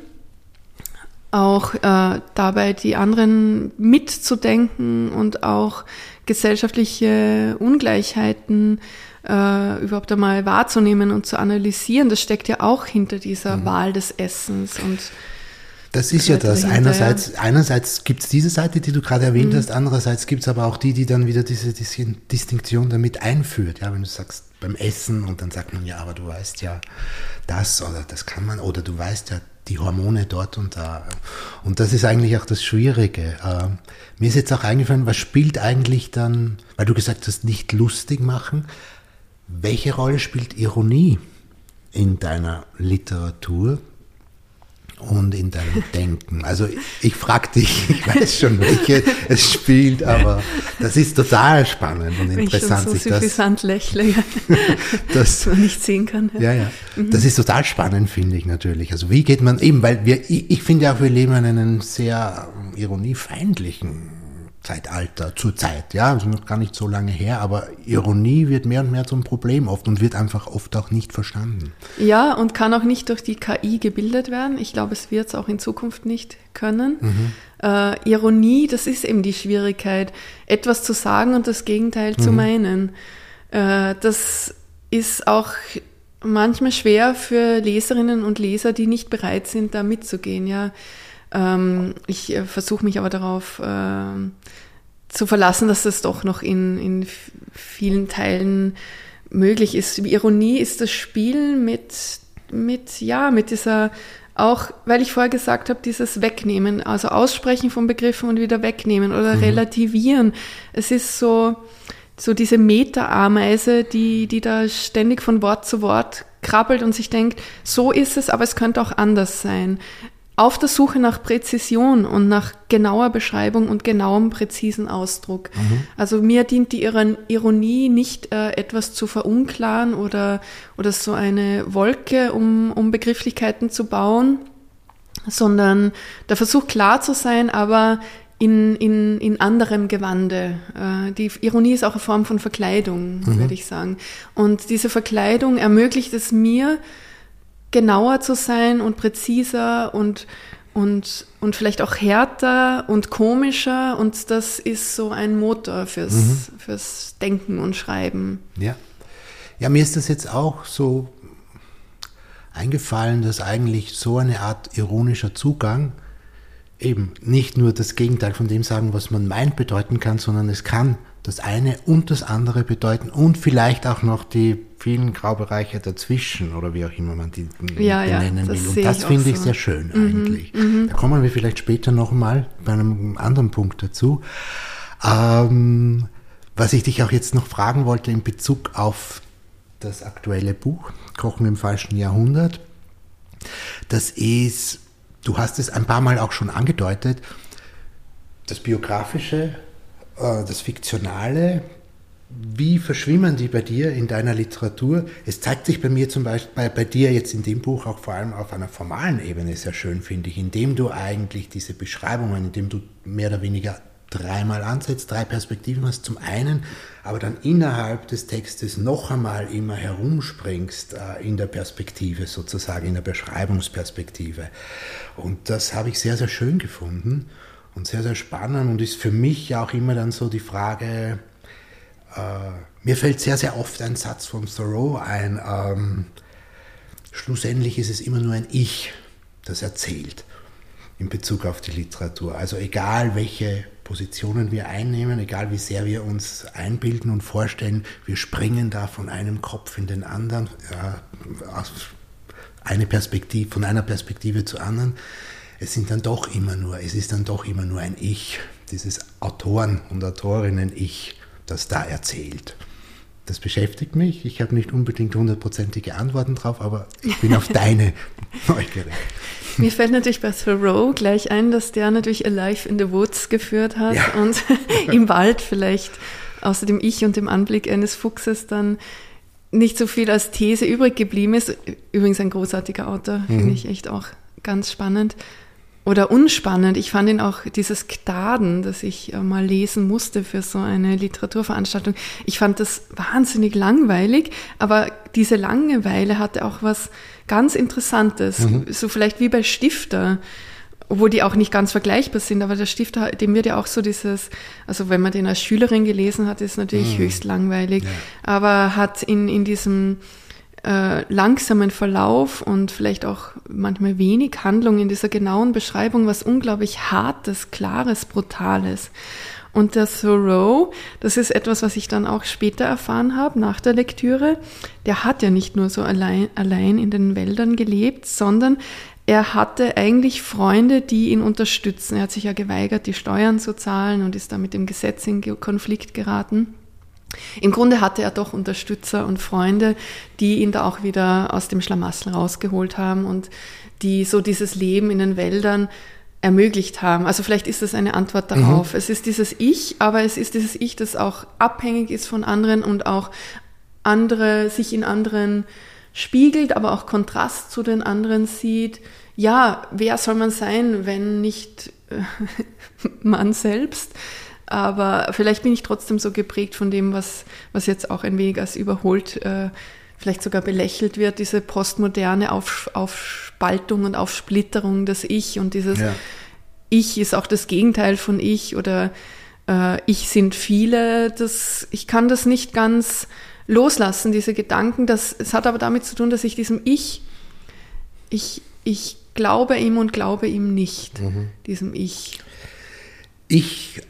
auch äh, dabei die anderen mitzudenken und auch gesellschaftliche Ungleichheiten äh, überhaupt einmal wahrzunehmen und zu analysieren. Das steckt ja auch hinter dieser mhm. Wahl des Essens und das ist ja das. Einerseits, ja. einerseits gibt es diese Seite, die du gerade erwähnt mhm. hast, andererseits gibt es aber auch die, die dann wieder diese, diese Distinktion damit einführt. Ja, wenn du sagst, beim Essen und dann sagt man, ja, aber du weißt ja das oder das kann man oder du weißt ja die Hormone dort und da. Und das ist eigentlich auch das Schwierige. Mir ist jetzt auch eingefallen, was spielt eigentlich dann, weil du gesagt hast, nicht lustig machen, welche Rolle spielt Ironie in deiner Literatur? und in deinem Denken. Also ich frage dich, ich weiß schon, welche es spielt, aber das ist total spannend und interessant. Wenn ich schon so suffisant lächle, ja. Das man nicht sehen kann. Ja, ja. ja. Mhm. Das ist total spannend, finde ich natürlich. Also wie geht man, eben, weil wir, ich, ich finde auch, wir leben in einem sehr ironiefeindlichen Zeitalter zur Zeit, ja, also noch gar nicht so lange her, aber Ironie wird mehr und mehr zum Problem oft und wird einfach oft auch nicht verstanden. Ja, und kann auch nicht durch die K I gebildet werden. Ich glaube, es wird es auch in Zukunft nicht können. Mhm. Äh, Ironie, das ist eben die Schwierigkeit, etwas zu sagen und das Gegenteil mhm. zu meinen. Äh, das ist auch manchmal schwer für Leserinnen und Leser, die nicht bereit sind, da mitzugehen, ja. Ich äh, versuche mich aber darauf äh, zu verlassen, dass das doch noch in, in vielen Teilen möglich ist. Ironie ist das Spiel mit, mit, ja, mit dieser, auch weil ich vorher gesagt habe, dieses Wegnehmen, also Aussprechen von Begriffen und wieder wegnehmen oder mhm. relativieren. Es ist so, so diese Meta-Ameise, die, die da ständig von Wort zu Wort krabbelt und sich denkt, so ist es, aber es könnte auch anders sein. Auf der Suche nach Präzision und nach genauer Beschreibung und genauem, präzisen Ausdruck. Mhm. Also mir dient die Ironie nicht, äh, etwas zu verunklaren oder, oder so eine Wolke, um, um Begrifflichkeiten zu bauen, sondern der Versuch, klar zu sein, aber in, in, in anderem Gewande. Äh, die Ironie ist auch eine Form von Verkleidung, mhm. würde ich sagen. Und diese Verkleidung ermöglicht es mir, genauer zu sein und präziser und, und, und vielleicht auch härter und komischer, und das ist so ein Motor fürs, mhm. fürs Denken und Schreiben. Ja. Ja, mir ist das jetzt auch so eingefallen, dass eigentlich so eine Art ironischer Zugang eben nicht nur das Gegenteil von dem sagen, was man meint, bedeuten kann, sondern es kann das eine und das andere bedeuten und vielleicht auch noch die vielen Graubereiche dazwischen oder wie auch immer man die ja, benennen ja, will. Und das finde ich so. Sehr schön mhm, eigentlich. Mhm. Da kommen wir vielleicht später nochmal bei einem anderen Punkt dazu. Ähm, was ich dich auch jetzt noch fragen wollte in Bezug auf das aktuelle Buch, Kochen im falschen Jahrhundert, das ist, du hast es ein paar Mal auch schon angedeutet, das biografische, das Fiktionale, wie verschwimmen die bei dir in deiner Literatur? Es zeigt sich bei mir zum Beispiel, bei, bei dir jetzt in dem Buch auch vor allem auf einer formalen Ebene sehr schön, finde ich, indem du eigentlich diese Beschreibungen, indem du mehr oder weniger dreimal ansetzt, drei Perspektiven hast zum einen, aber dann innerhalb des Textes noch einmal immer herumspringst äh, in der Perspektive sozusagen, in der Beschreibungsperspektive. Und das habe ich sehr, sehr schön gefunden. Und sehr, sehr spannend und ist für mich ja auch immer dann so die Frage, äh, mir fällt sehr, sehr oft ein Satz von Thoreau ein, ähm, schlussendlich ist es immer nur ein Ich, das erzählt in Bezug auf die Literatur. Also egal, welche Positionen wir einnehmen, egal wie sehr wir uns einbilden und vorstellen, wir springen da von einem Kopf in den anderen, äh, aus eine Perspektive, von einer Perspektive zur anderen. Es sind dann doch immer nur, es ist dann doch immer nur ein Ich, dieses Autoren- und Autorinnen-Ich, das da erzählt. Das beschäftigt mich. Ich habe nicht unbedingt hundertprozentige Antworten drauf, aber ich bin auf deine neugierig. Mir fällt natürlich bei Thoreau gleich ein, dass der natürlich A Life in the Woods geführt hat ja. und im Wald vielleicht außer dem Ich und dem Anblick eines Fuchses dann nicht so viel als These übrig geblieben ist. Übrigens ein großartiger Autor, mhm. finde ich echt auch ganz spannend. Oder unspannend. Ich fand ihn auch, dieses Gnaden, das ich mal lesen musste für so eine Literaturveranstaltung, ich fand das wahnsinnig langweilig, aber diese Langeweile hatte auch was ganz Interessantes, mhm. so vielleicht wie bei Stifter, obwohl die auch nicht ganz vergleichbar sind, aber der Stifter, dem wird ja auch so dieses, also wenn man den als Schülerin gelesen hat, ist natürlich mhm. höchst langweilig, ja. aber hat in, in diesem langsamen Verlauf und vielleicht auch manchmal wenig Handlung in dieser genauen Beschreibung, was unglaublich Hartes, Klares, Brutales. Und der Thoreau, das ist etwas, was ich dann auch später erfahren habe, nach der Lektüre, der hat ja nicht nur so allein, allein in den Wäldern gelebt, sondern er hatte eigentlich Freunde, die ihn unterstützen. Er hat sich ja geweigert, die Steuern zu zahlen und ist da mit dem Gesetz in Konflikt geraten. Im Grunde hatte er doch Unterstützer und Freunde, die ihn da auch wieder aus dem Schlamassel rausgeholt haben und die so dieses Leben in den Wäldern ermöglicht haben. Also vielleicht ist das eine Antwort darauf. Mhm. Es ist dieses Ich, aber es ist dieses Ich, das auch abhängig ist von anderen und auch andere, sich in anderen spiegelt, aber auch Kontrast zu den anderen sieht. Ja, wer soll man sein, wenn nicht man selbst? Aber vielleicht bin ich trotzdem so geprägt von dem, was, was jetzt auch ein wenig als überholt, äh, vielleicht sogar belächelt wird, diese postmoderne Auf, Aufspaltung und Aufsplitterung des Ich. Und dieses ja. Ich ist auch das Gegenteil von Ich oder äh, Ich sind viele. Das, ich kann das nicht ganz loslassen, diese Gedanken. Das, es hat aber damit zu tun, dass ich diesem Ich, ich, ich glaube ihm und glaube ihm nicht, mhm. diesem Ich. Ich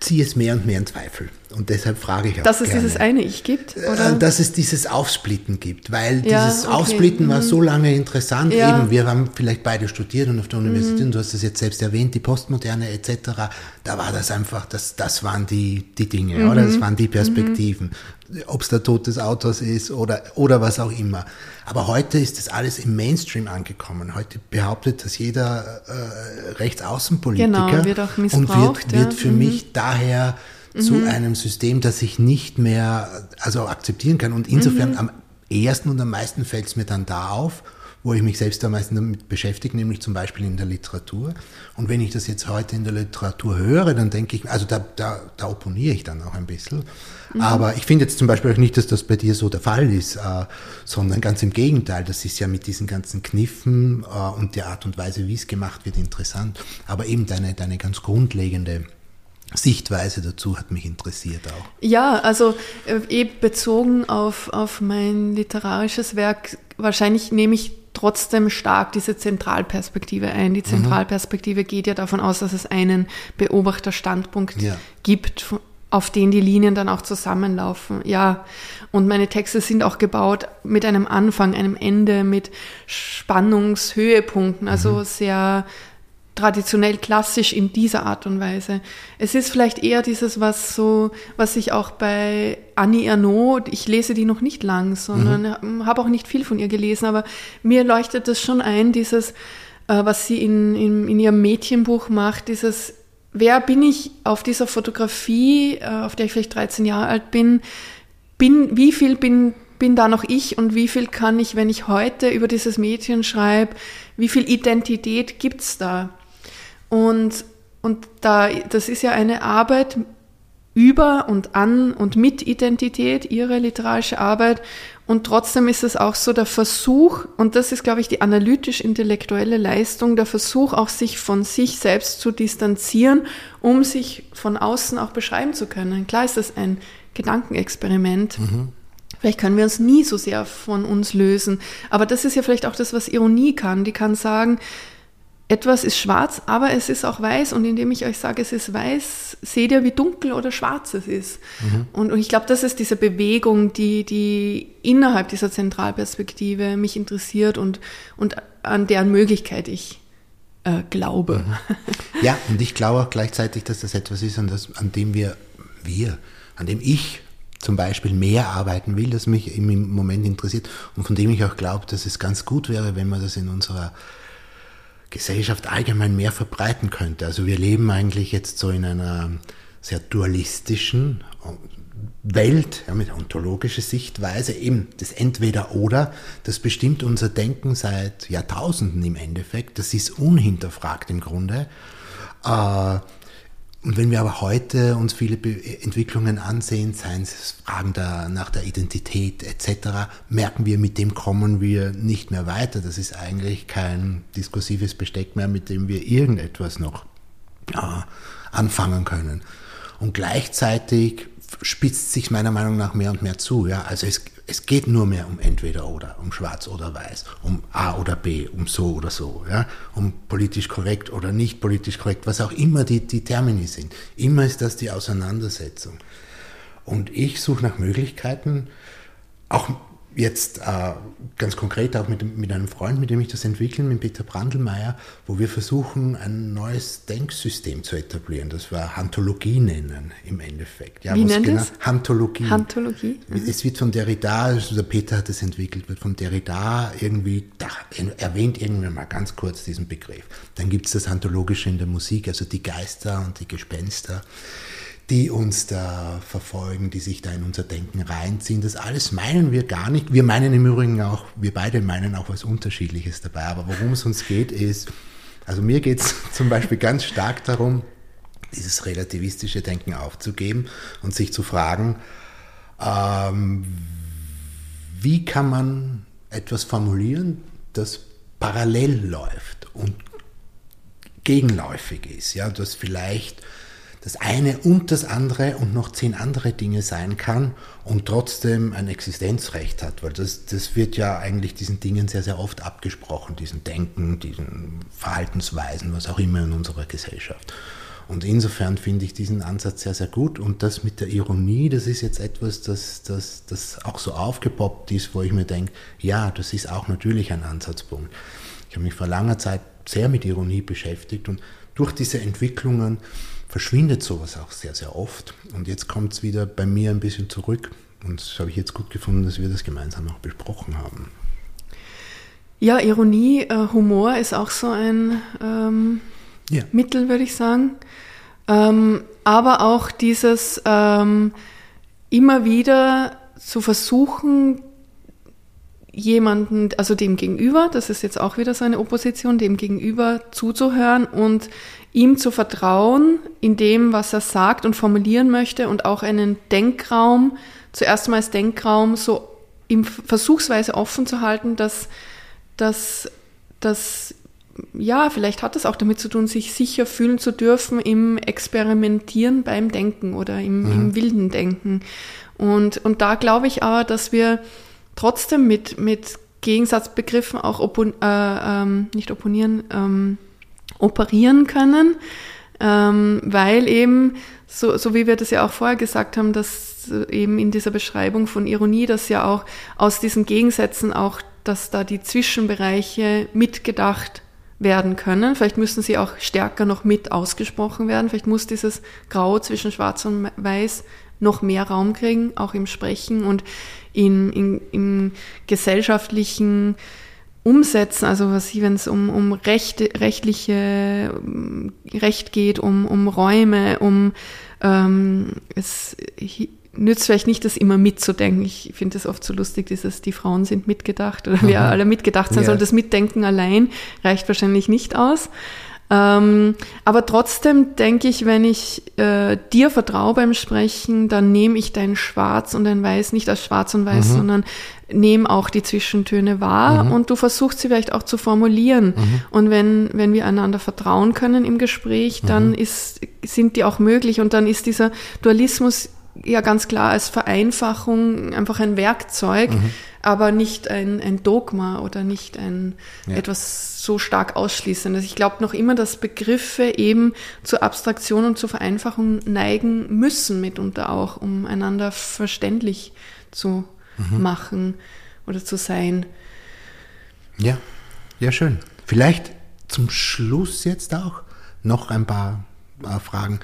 ziehe es mehr und mehr in Zweifel. Und deshalb frage ich auch Dass es gerne, dieses eine Ich gibt? Oder? Dass es dieses Aufsplitten gibt, weil ja, dieses okay. Aufsplitten mhm. war so lange interessant. Ja. Eben, wir haben vielleicht beide studiert und auf der Universität, mhm. und du hast das jetzt selbst erwähnt, die Postmoderne et cetera, da war das einfach, das, das waren die, die Dinge, mhm. oder? Das waren die Perspektiven. Mhm. Ob es der Tod des Autors ist oder, oder was auch immer. Aber heute ist das alles im Mainstream angekommen. Heute behauptet, dass jeder äh, Rechtsaußenpolitiker genau, wird auch missbraucht, und wird, wird ja. für mhm. mich daher zu mhm. einem System, das ich nicht mehr also akzeptieren kann. Und insofern mhm. am ersten und am meisten fällt es mir dann da auf, wo ich mich selbst am meisten damit beschäftige, nämlich zum Beispiel in der Literatur. Und wenn ich das jetzt heute in der Literatur höre, dann denke ich, also da, da, da opponiere ich dann auch ein bisschen. Mhm. Aber ich finde jetzt zum Beispiel auch nicht, dass das bei dir so der Fall ist, äh, sondern ganz im Gegenteil. Das ist ja mit diesen ganzen Kniffen äh, und der Art und Weise, wie es gemacht wird, interessant. Aber eben deine, deine ganz grundlegende Sichtweise dazu hat mich interessiert auch. Ja, also eben bezogen auf, auf mein literarisches Werk, wahrscheinlich nehme ich trotzdem stark diese Zentralperspektive ein. Die Zentralperspektive mhm. geht ja davon aus, dass es einen Beobachterstandpunkt ja. gibt, auf den die Linien dann auch zusammenlaufen. Ja, und meine Texte sind auch gebaut mit einem Anfang, einem Ende, mit Spannungshöhepunkten, also mhm. sehr traditionell klassisch in dieser Art und Weise. Es ist vielleicht eher dieses, was so, was ich auch bei Annie Ernaux, ich lese die noch nicht lang, sondern mhm. habe auch nicht viel von ihr gelesen, aber mir leuchtet das schon ein, dieses, was sie in, in, in ihrem Mädchenbuch macht, dieses, wer bin ich auf dieser Fotografie, auf der ich vielleicht dreizehn Jahre alt bin, bin, wie viel bin bin da noch ich und wie viel kann ich, wenn ich heute über dieses Mädchen schreibe, wie viel Identität gibt's da? Und, und da, das ist ja eine Arbeit über und an und mit Identität, ihre literarische Arbeit. Und trotzdem ist es auch so der Versuch, und das ist, glaube ich, die analytisch-intellektuelle Leistung, der Versuch auch, sich von sich selbst zu distanzieren, um sich von außen auch beschreiben zu können. Klar ist das ein Gedankenexperiment. Mhm. Vielleicht können wir uns nie so sehr von uns lösen. Aber das ist ja vielleicht auch das, was Ironie kann. Die kann sagen, etwas ist schwarz, aber es ist auch weiß. Und indem ich euch sage, es ist weiß, seht ihr, wie dunkel oder schwarz es ist. Mhm. Und, und ich glaube, das ist diese Bewegung, die, die innerhalb dieser Zentralperspektive mich interessiert und, und an deren Möglichkeit ich äh, glaube. Mhm. Ja, und ich glaube auch gleichzeitig, dass das etwas ist, an, das, an dem wir, wir, an dem ich zum Beispiel mehr arbeiten will, das mich im Moment interessiert und von dem ich auch glaube, dass es ganz gut wäre, wenn man das in unserer Gesellschaft allgemein mehr verbreiten könnte. Also wir leben eigentlich jetzt so in einer sehr dualistischen Welt, ja, mit ontologischer Sichtweise, eben das Entweder-Oder, das bestimmt unser Denken seit Jahrtausenden im Endeffekt, das ist unhinterfragt im Grunde. Äh, Und wenn wir aber heute uns viele Be- Entwicklungen ansehen, seien es Fragen der, nach der Identität et cetera, merken wir, mit dem kommen wir nicht mehr weiter. Das ist eigentlich kein diskursives Besteck mehr, mit dem wir irgendetwas noch ja, anfangen können. Und gleichzeitig spitzt sich meiner Meinung nach mehr und mehr zu. Ja? Also es, es geht nur mehr um entweder oder, um schwarz oder weiß, um A oder B, um so oder so, ja? Um politisch korrekt oder nicht politisch korrekt, was auch immer die, die Termini sind. Immer ist das die Auseinandersetzung. Und ich suche nach Möglichkeiten, auch jetzt äh, ganz konkret auch mit, mit einem Freund, mit dem ich das entwickle, mit Peter Brandlmeier, wo wir versuchen, ein neues Denksystem zu etablieren, das wir Hantologie nennen im Endeffekt. Ja, Wie nennt genau? es? Hantologie. Hantologie. Mhm. Es wird von Derrida, also der Peter hat es entwickelt, wird von Derrida irgendwie, da, erwähnt irgendwann mal ganz kurz diesen Begriff. Dann gibt es das Hantologische in der Musik, also die Geister und die Gespenster, die uns da verfolgen, die sich da in unser Denken reinziehen. Das alles meinen wir gar nicht. Wir meinen im Übrigen auch, wir beide meinen auch was Unterschiedliches dabei. Aber worum es uns geht ist, also mir geht es zum Beispiel ganz stark darum, dieses relativistische Denken aufzugeben und sich zu fragen, ähm, wie kann man etwas formulieren, das parallel läuft und gegenläufig ist, ja, das vielleicht das eine und das andere und noch zehn andere Dinge sein kann und trotzdem ein Existenzrecht hat, weil das, das wird ja eigentlich diesen Dingen sehr, sehr oft abgesprochen, diesen Denken, diesen Verhaltensweisen, was auch immer in unserer Gesellschaft. Und insofern finde ich diesen Ansatz sehr, sehr gut und das mit der Ironie, das ist jetzt etwas, das, das, das auch so aufgepoppt ist, wo ich mir denke, ja, das ist auch natürlich ein Ansatzpunkt. Ich habe mich vor langer Zeit sehr mit Ironie beschäftigt und durch diese Entwicklungen verschwindet sowas auch sehr, sehr oft. Und jetzt kommt es wieder bei mir ein bisschen zurück. Und das habe ich jetzt gut gefunden, dass wir das gemeinsam auch besprochen haben. Ja, Ironie, äh, Humor ist auch so ein ähm, ja. Mittel, würde ich sagen. Ähm, aber auch dieses ähm, immer wieder zu versuchen, jemanden, also dem Gegenüber, das ist jetzt auch wieder so eine Opposition, dem Gegenüber zuzuhören und ihm zu vertrauen in dem, was er sagt und formulieren möchte und auch einen Denkraum, zuerst mal als Denkraum so im versuchsweise offen zu halten, dass das, ja, vielleicht hat das auch damit zu tun, sich sicher fühlen zu dürfen im Experimentieren beim Denken oder im, mhm. im wilden Denken. Und, und da glaube ich aber, dass wir trotzdem mit, mit Gegensatzbegriffen auch oppon- äh, ähm, nicht opponieren, ähm, operieren können, ähm, weil eben, so, so wie wir das ja auch vorher gesagt haben, dass eben in dieser Beschreibung von Ironie, dass ja auch aus diesen Gegensätzen auch, dass da die Zwischenbereiche mitgedacht werden können. Vielleicht müssen sie auch stärker noch mit ausgesprochen werden. Vielleicht muss dieses Grau zwischen Schwarz und Weiß noch mehr Raum kriegen, auch im Sprechen und in, in, im gesellschaftlichen Umsetzen, also was wenn es um, um Rechte, rechtliche um Recht geht, um, um Räume, um ähm, es nützt vielleicht nicht, das immer mitzudenken. Ich finde das oft so lustig, dieses die Frauen sind mitgedacht oder wir mhm. alle mitgedacht sein ja. sollen. Das Mitdenken allein reicht wahrscheinlich nicht aus. Ähm, aber trotzdem denke ich, wenn ich äh, dir vertraue beim Sprechen, dann nehme ich dein Schwarz und dein Weiß nicht als Schwarz und Weiß, mhm. sondern nehme auch die Zwischentöne wahr mhm. und du versuchst sie vielleicht auch zu formulieren. Mhm. Und wenn, wenn wir einander vertrauen können im Gespräch, dann mhm. ist, sind die auch möglich und dann ist dieser Dualismus ja ganz klar als Vereinfachung einfach ein Werkzeug, mhm. aber nicht ein, ein Dogma oder nicht ein ja. etwas so stark Ausschließendes. Ich glaube noch immer, dass Begriffe eben zur Abstraktion und zur Vereinfachung neigen müssen mitunter auch, um einander verständlich zu mhm. machen oder zu sein. Ja, ja schön. Vielleicht zum Schluss jetzt auch noch ein paar äh, Fragen.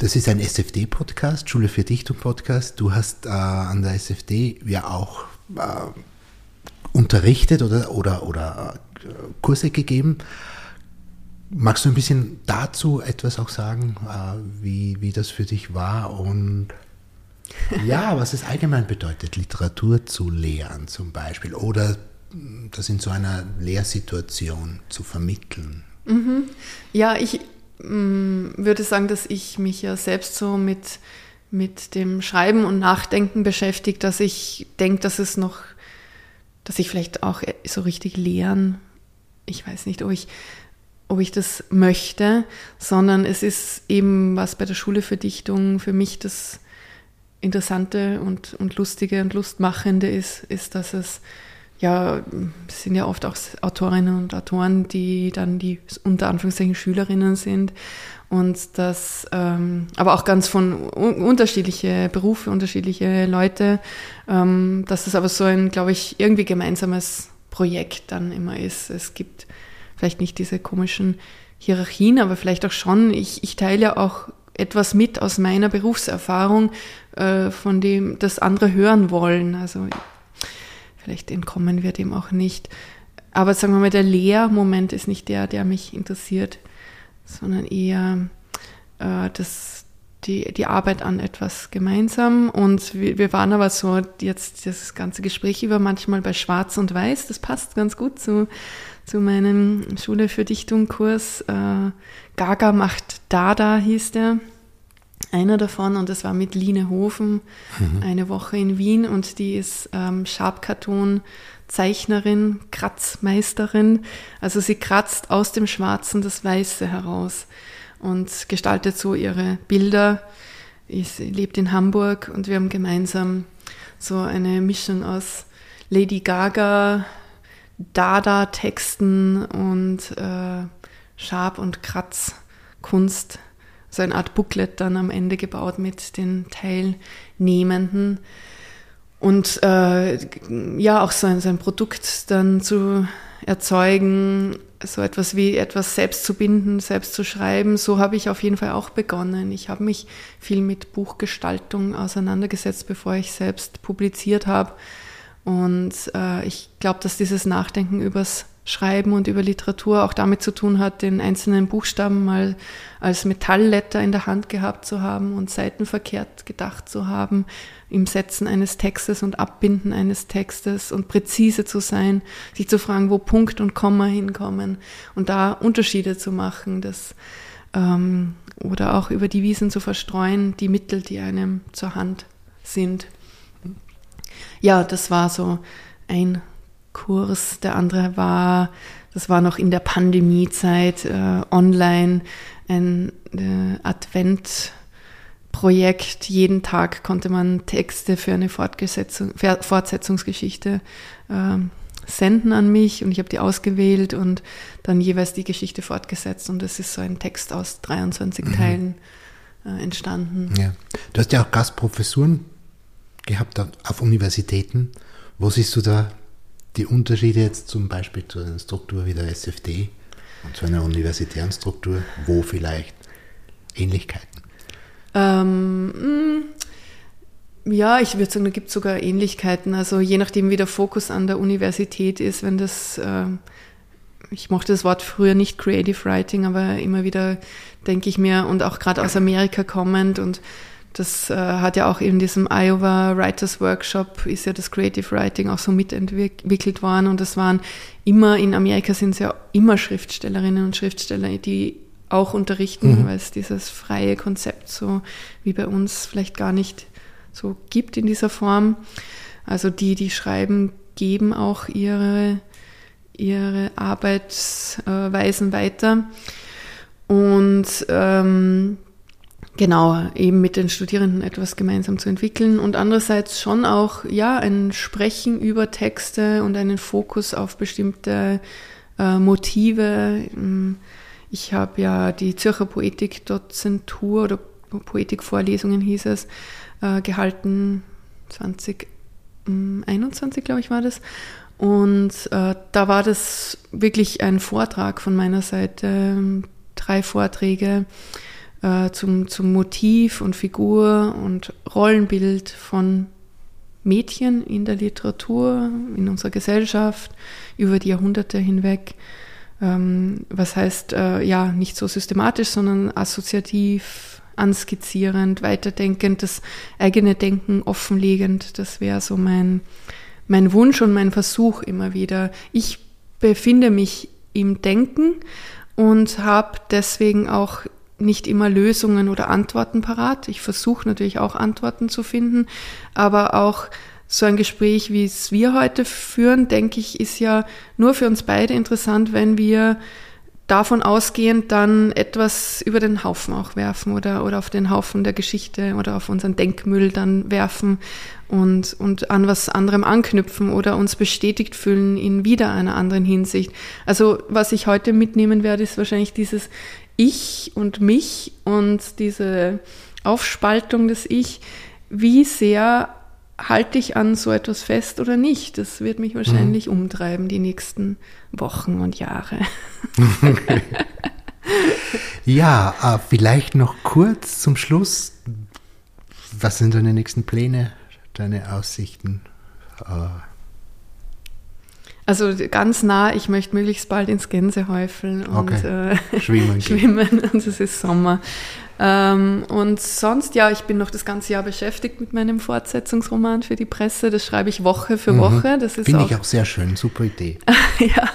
Das ist ein S F D-Podcast, Schule für Dichtung-Podcast. Du hast äh, an der S F D ja auch äh, unterrichtet oder, oder, oder äh, Kurse gegeben. Magst du ein bisschen dazu etwas auch sagen, äh, wie, wie das für dich war und ja, was es allgemein bedeutet, Literatur zu lehren zum Beispiel oder das in so einer Lehrsituation zu vermitteln? Mhm. Ja, ich würde sagen, dass ich mich ja selbst so mit, mit dem Schreiben und Nachdenken beschäftige, dass ich denke, dass es noch, dass ich vielleicht auch so richtig lehren, ich weiß nicht, ob ich, ob ich das möchte, sondern es ist eben was bei der Schule für Dichtung für mich das Interessante und, und Lustige und Lustmachende ist, ist, dass es ja, es sind ja oft auch Autorinnen und Autoren, die dann die unter Anführungszeichen Schülerinnen sind. Und das, ähm, aber auch ganz von un- unterschiedliche Berufe, unterschiedliche Leute, ähm, dass das aber so ein, glaube ich, irgendwie gemeinsames Projekt dann immer ist. Es gibt vielleicht nicht diese komischen Hierarchien, aber vielleicht auch schon. Ich, ich teile ja auch etwas mit aus meiner Berufserfahrung, äh, von dem das andere hören wollen. Also vielleicht entkommen wir dem auch nicht. Aber sagen wir mal, der Lehrmoment ist nicht der, der mich interessiert, sondern eher äh, das, die, die Arbeit an etwas gemeinsam. Und wir, wir waren aber so jetzt das ganze Gespräch über manchmal bei Schwarz und Weiß. Das passt ganz gut zu, zu meinem Schule für Dichtung-Kurs. Äh, Gaga macht Dada hieß der, einer davon. Und das war mit Line Hofen, mhm. eine Woche in Wien. Und die ist ähm, Schabkarton Zeichnerin, Kratzmeisterin. Also sie kratzt aus dem Schwarzen das Weiße heraus und gestaltet so ihre Bilder. Sie lebt in Hamburg und wir haben gemeinsam so eine Mischung aus Lady Gaga, Dada-Texten und äh, Schab- und Kratzkunst. So eine Art Booklet dann am Ende gebaut mit den Teilnehmenden. Und äh, ja, auch so ein, so ein Produkt dann zu erzeugen, so etwas wie etwas selbst zu binden, selbst zu schreiben, so habe ich auf jeden Fall auch begonnen. Ich habe mich viel mit Buchgestaltung auseinandergesetzt, bevor ich selbst publiziert habe. Und äh, ich glaube, dass dieses Nachdenken übers Schreiben und über Literatur auch damit zu tun hat, den einzelnen Buchstaben mal als Metallletter in der Hand gehabt zu haben und seitenverkehrt gedacht zu haben, im Setzen eines Textes und Abbinden eines Textes und präzise zu sein, sich zu fragen, wo Punkt und Komma hinkommen und da Unterschiede zu machen, das, ähm, oder auch über die Wiesen zu verstreuen, die Mittel, die einem zur Hand sind. Ja, das war so ein Kurs, der andere war, das war noch in der Pandemiezeit, äh, online, ein äh, Adventprojekt. Jeden Tag konnte man Texte für eine Fortgesetzung, für Fortsetzungsgeschichte äh, senden an mich und ich habe die ausgewählt und dann jeweils die Geschichte fortgesetzt und das ist so ein Text aus dreiundzwanzig mhm. Teilen äh, entstanden. Ja. Du hast ja auch Gastprofessuren gehabt auf, auf Universitäten. Wo siehst du da die Unterschiede jetzt zum Beispiel zu einer Struktur wie der S F D und zu einer universitären Struktur, wo vielleicht Ähnlichkeiten? Ähm, ja, ich würde sagen, da gibt es sogar Ähnlichkeiten. Also je nachdem, wie der Fokus an der Universität ist, wenn das, äh, ich mochte das Wort früher nicht, Creative Writing, aber immer wieder denke ich mir, und auch gerade aus Amerika kommend und das äh, hat ja auch in diesem Iowa Writers Workshop ist ja das Creative Writing auch so mitentwickelt worden und das waren immer, in Amerika sind es ja immer Schriftstellerinnen und Schriftsteller, die auch unterrichten, mhm. weil es dieses freie Konzept so wie bei uns vielleicht gar nicht so gibt in dieser Form. Also die, die schreiben, geben auch ihre, ihre Arbeitsweisen weiter und ähm, genau, eben mit den Studierenden etwas gemeinsam zu entwickeln und andererseits schon auch, ja, ein Sprechen über Texte und einen Fokus auf bestimmte äh, Motive. Ich habe ja die Zürcher Poetik-Dozentur oder Poetikvorlesungen hieß es, äh, gehalten, zwanzig einundzwanzig, glaube ich, war das. Und äh, da war das wirklich ein Vortrag von meiner Seite, drei Vorträge, Zum, zum Motiv und Figur und Rollenbild von Mädchen in der Literatur, in unserer Gesellschaft, über die Jahrhunderte hinweg. Was heißt, ja, nicht so systematisch, sondern assoziativ, anskizzierend, weiterdenkend, das eigene Denken offenlegend. Das wäre so mein, mein Wunsch und mein Versuch immer wieder. Ich befinde mich im Denken und habe deswegen auch nicht immer Lösungen oder Antworten parat. Ich versuche natürlich auch Antworten zu finden, aber auch so ein Gespräch, wie es wir heute führen, denke ich, ist ja nur für uns beide interessant, wenn wir davon ausgehend dann etwas über den Haufen auch werfen oder, oder auf den Haufen der Geschichte oder auf unseren Denkmüll dann werfen und, und an was anderem anknüpfen oder uns bestätigt fühlen in wieder einer anderen Hinsicht. Also was ich heute mitnehmen werde, ist wahrscheinlich dieses Ich und mich und diese Aufspaltung des Ich. Wie sehr halte ich an so etwas fest oder nicht? Das wird mich wahrscheinlich mhm. umtreiben die nächsten Wochen und Jahre. Okay. Ja, vielleicht noch kurz zum Schluss. Was sind deine nächsten Pläne, deine Aussichten? Also ganz nah, ich möchte möglichst bald ins Gänsehäufel und okay. äh, schwimmen, schwimmen und es ist Sommer. Ähm, und sonst, ja, ich bin noch das ganze Jahr beschäftigt mit meinem Fortsetzungsroman für die Presse. Das schreibe ich Woche für mhm. Woche. Das ist Finde auch, ich auch sehr schön, super Idee. Ja,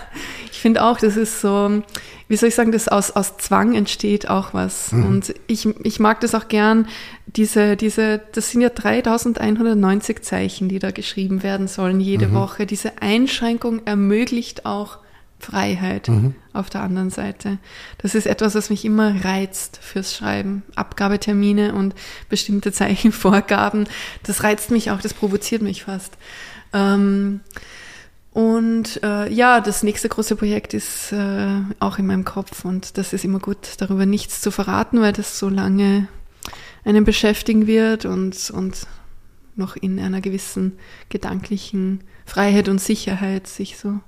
ich finde auch, das ist so, wie soll ich sagen, das aus, aus Zwang entsteht auch was. Mhm. Und ich, ich mag das auch gern, diese, diese, das sind ja dreitausendeinhundertneunzig Zeichen, die da geschrieben werden sollen jede mhm. Woche. Diese Einschränkung ermöglicht auch Freiheit mhm. auf der anderen Seite. Das ist etwas, was mich immer reizt fürs Schreiben. Abgabetermine und bestimmte Zeichenvorgaben, das reizt mich auch, das provoziert mich fast. Ähm, und äh, ja, das nächste große Projekt ist äh, auch in meinem Kopf und das ist immer gut, darüber nichts zu verraten, weil das so lange einen beschäftigen wird und, und noch in einer gewissen gedanklichen Freiheit und Sicherheit sich so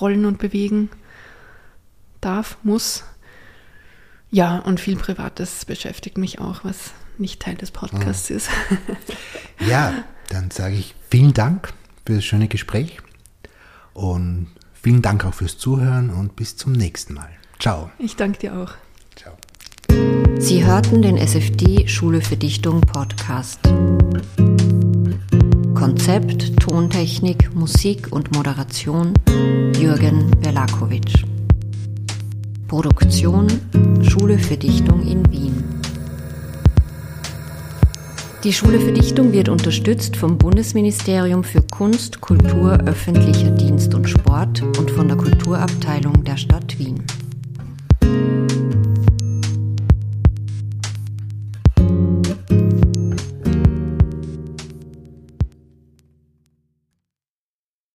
rollen und bewegen darf, muss. Ja, und viel Privates beschäftigt mich auch, was nicht Teil des Podcasts mhm. ist. Ja, dann sage ich vielen Dank für das schöne Gespräch und vielen Dank auch fürs Zuhören und bis zum nächsten Mal. Ciao. Ich danke dir auch. Ciao. Sie hörten den S F D Schule für Dichtung Podcast. Konzept, Tontechnik, Musik und Moderation Jürgen Berlakovich. Produktion Schule für Dichtung in Wien. Die Schule für Dichtung wird unterstützt vom Bundesministerium für Kunst, Kultur, öffentlicher Dienst und Sport und von der Kulturabteilung der Stadt Wien.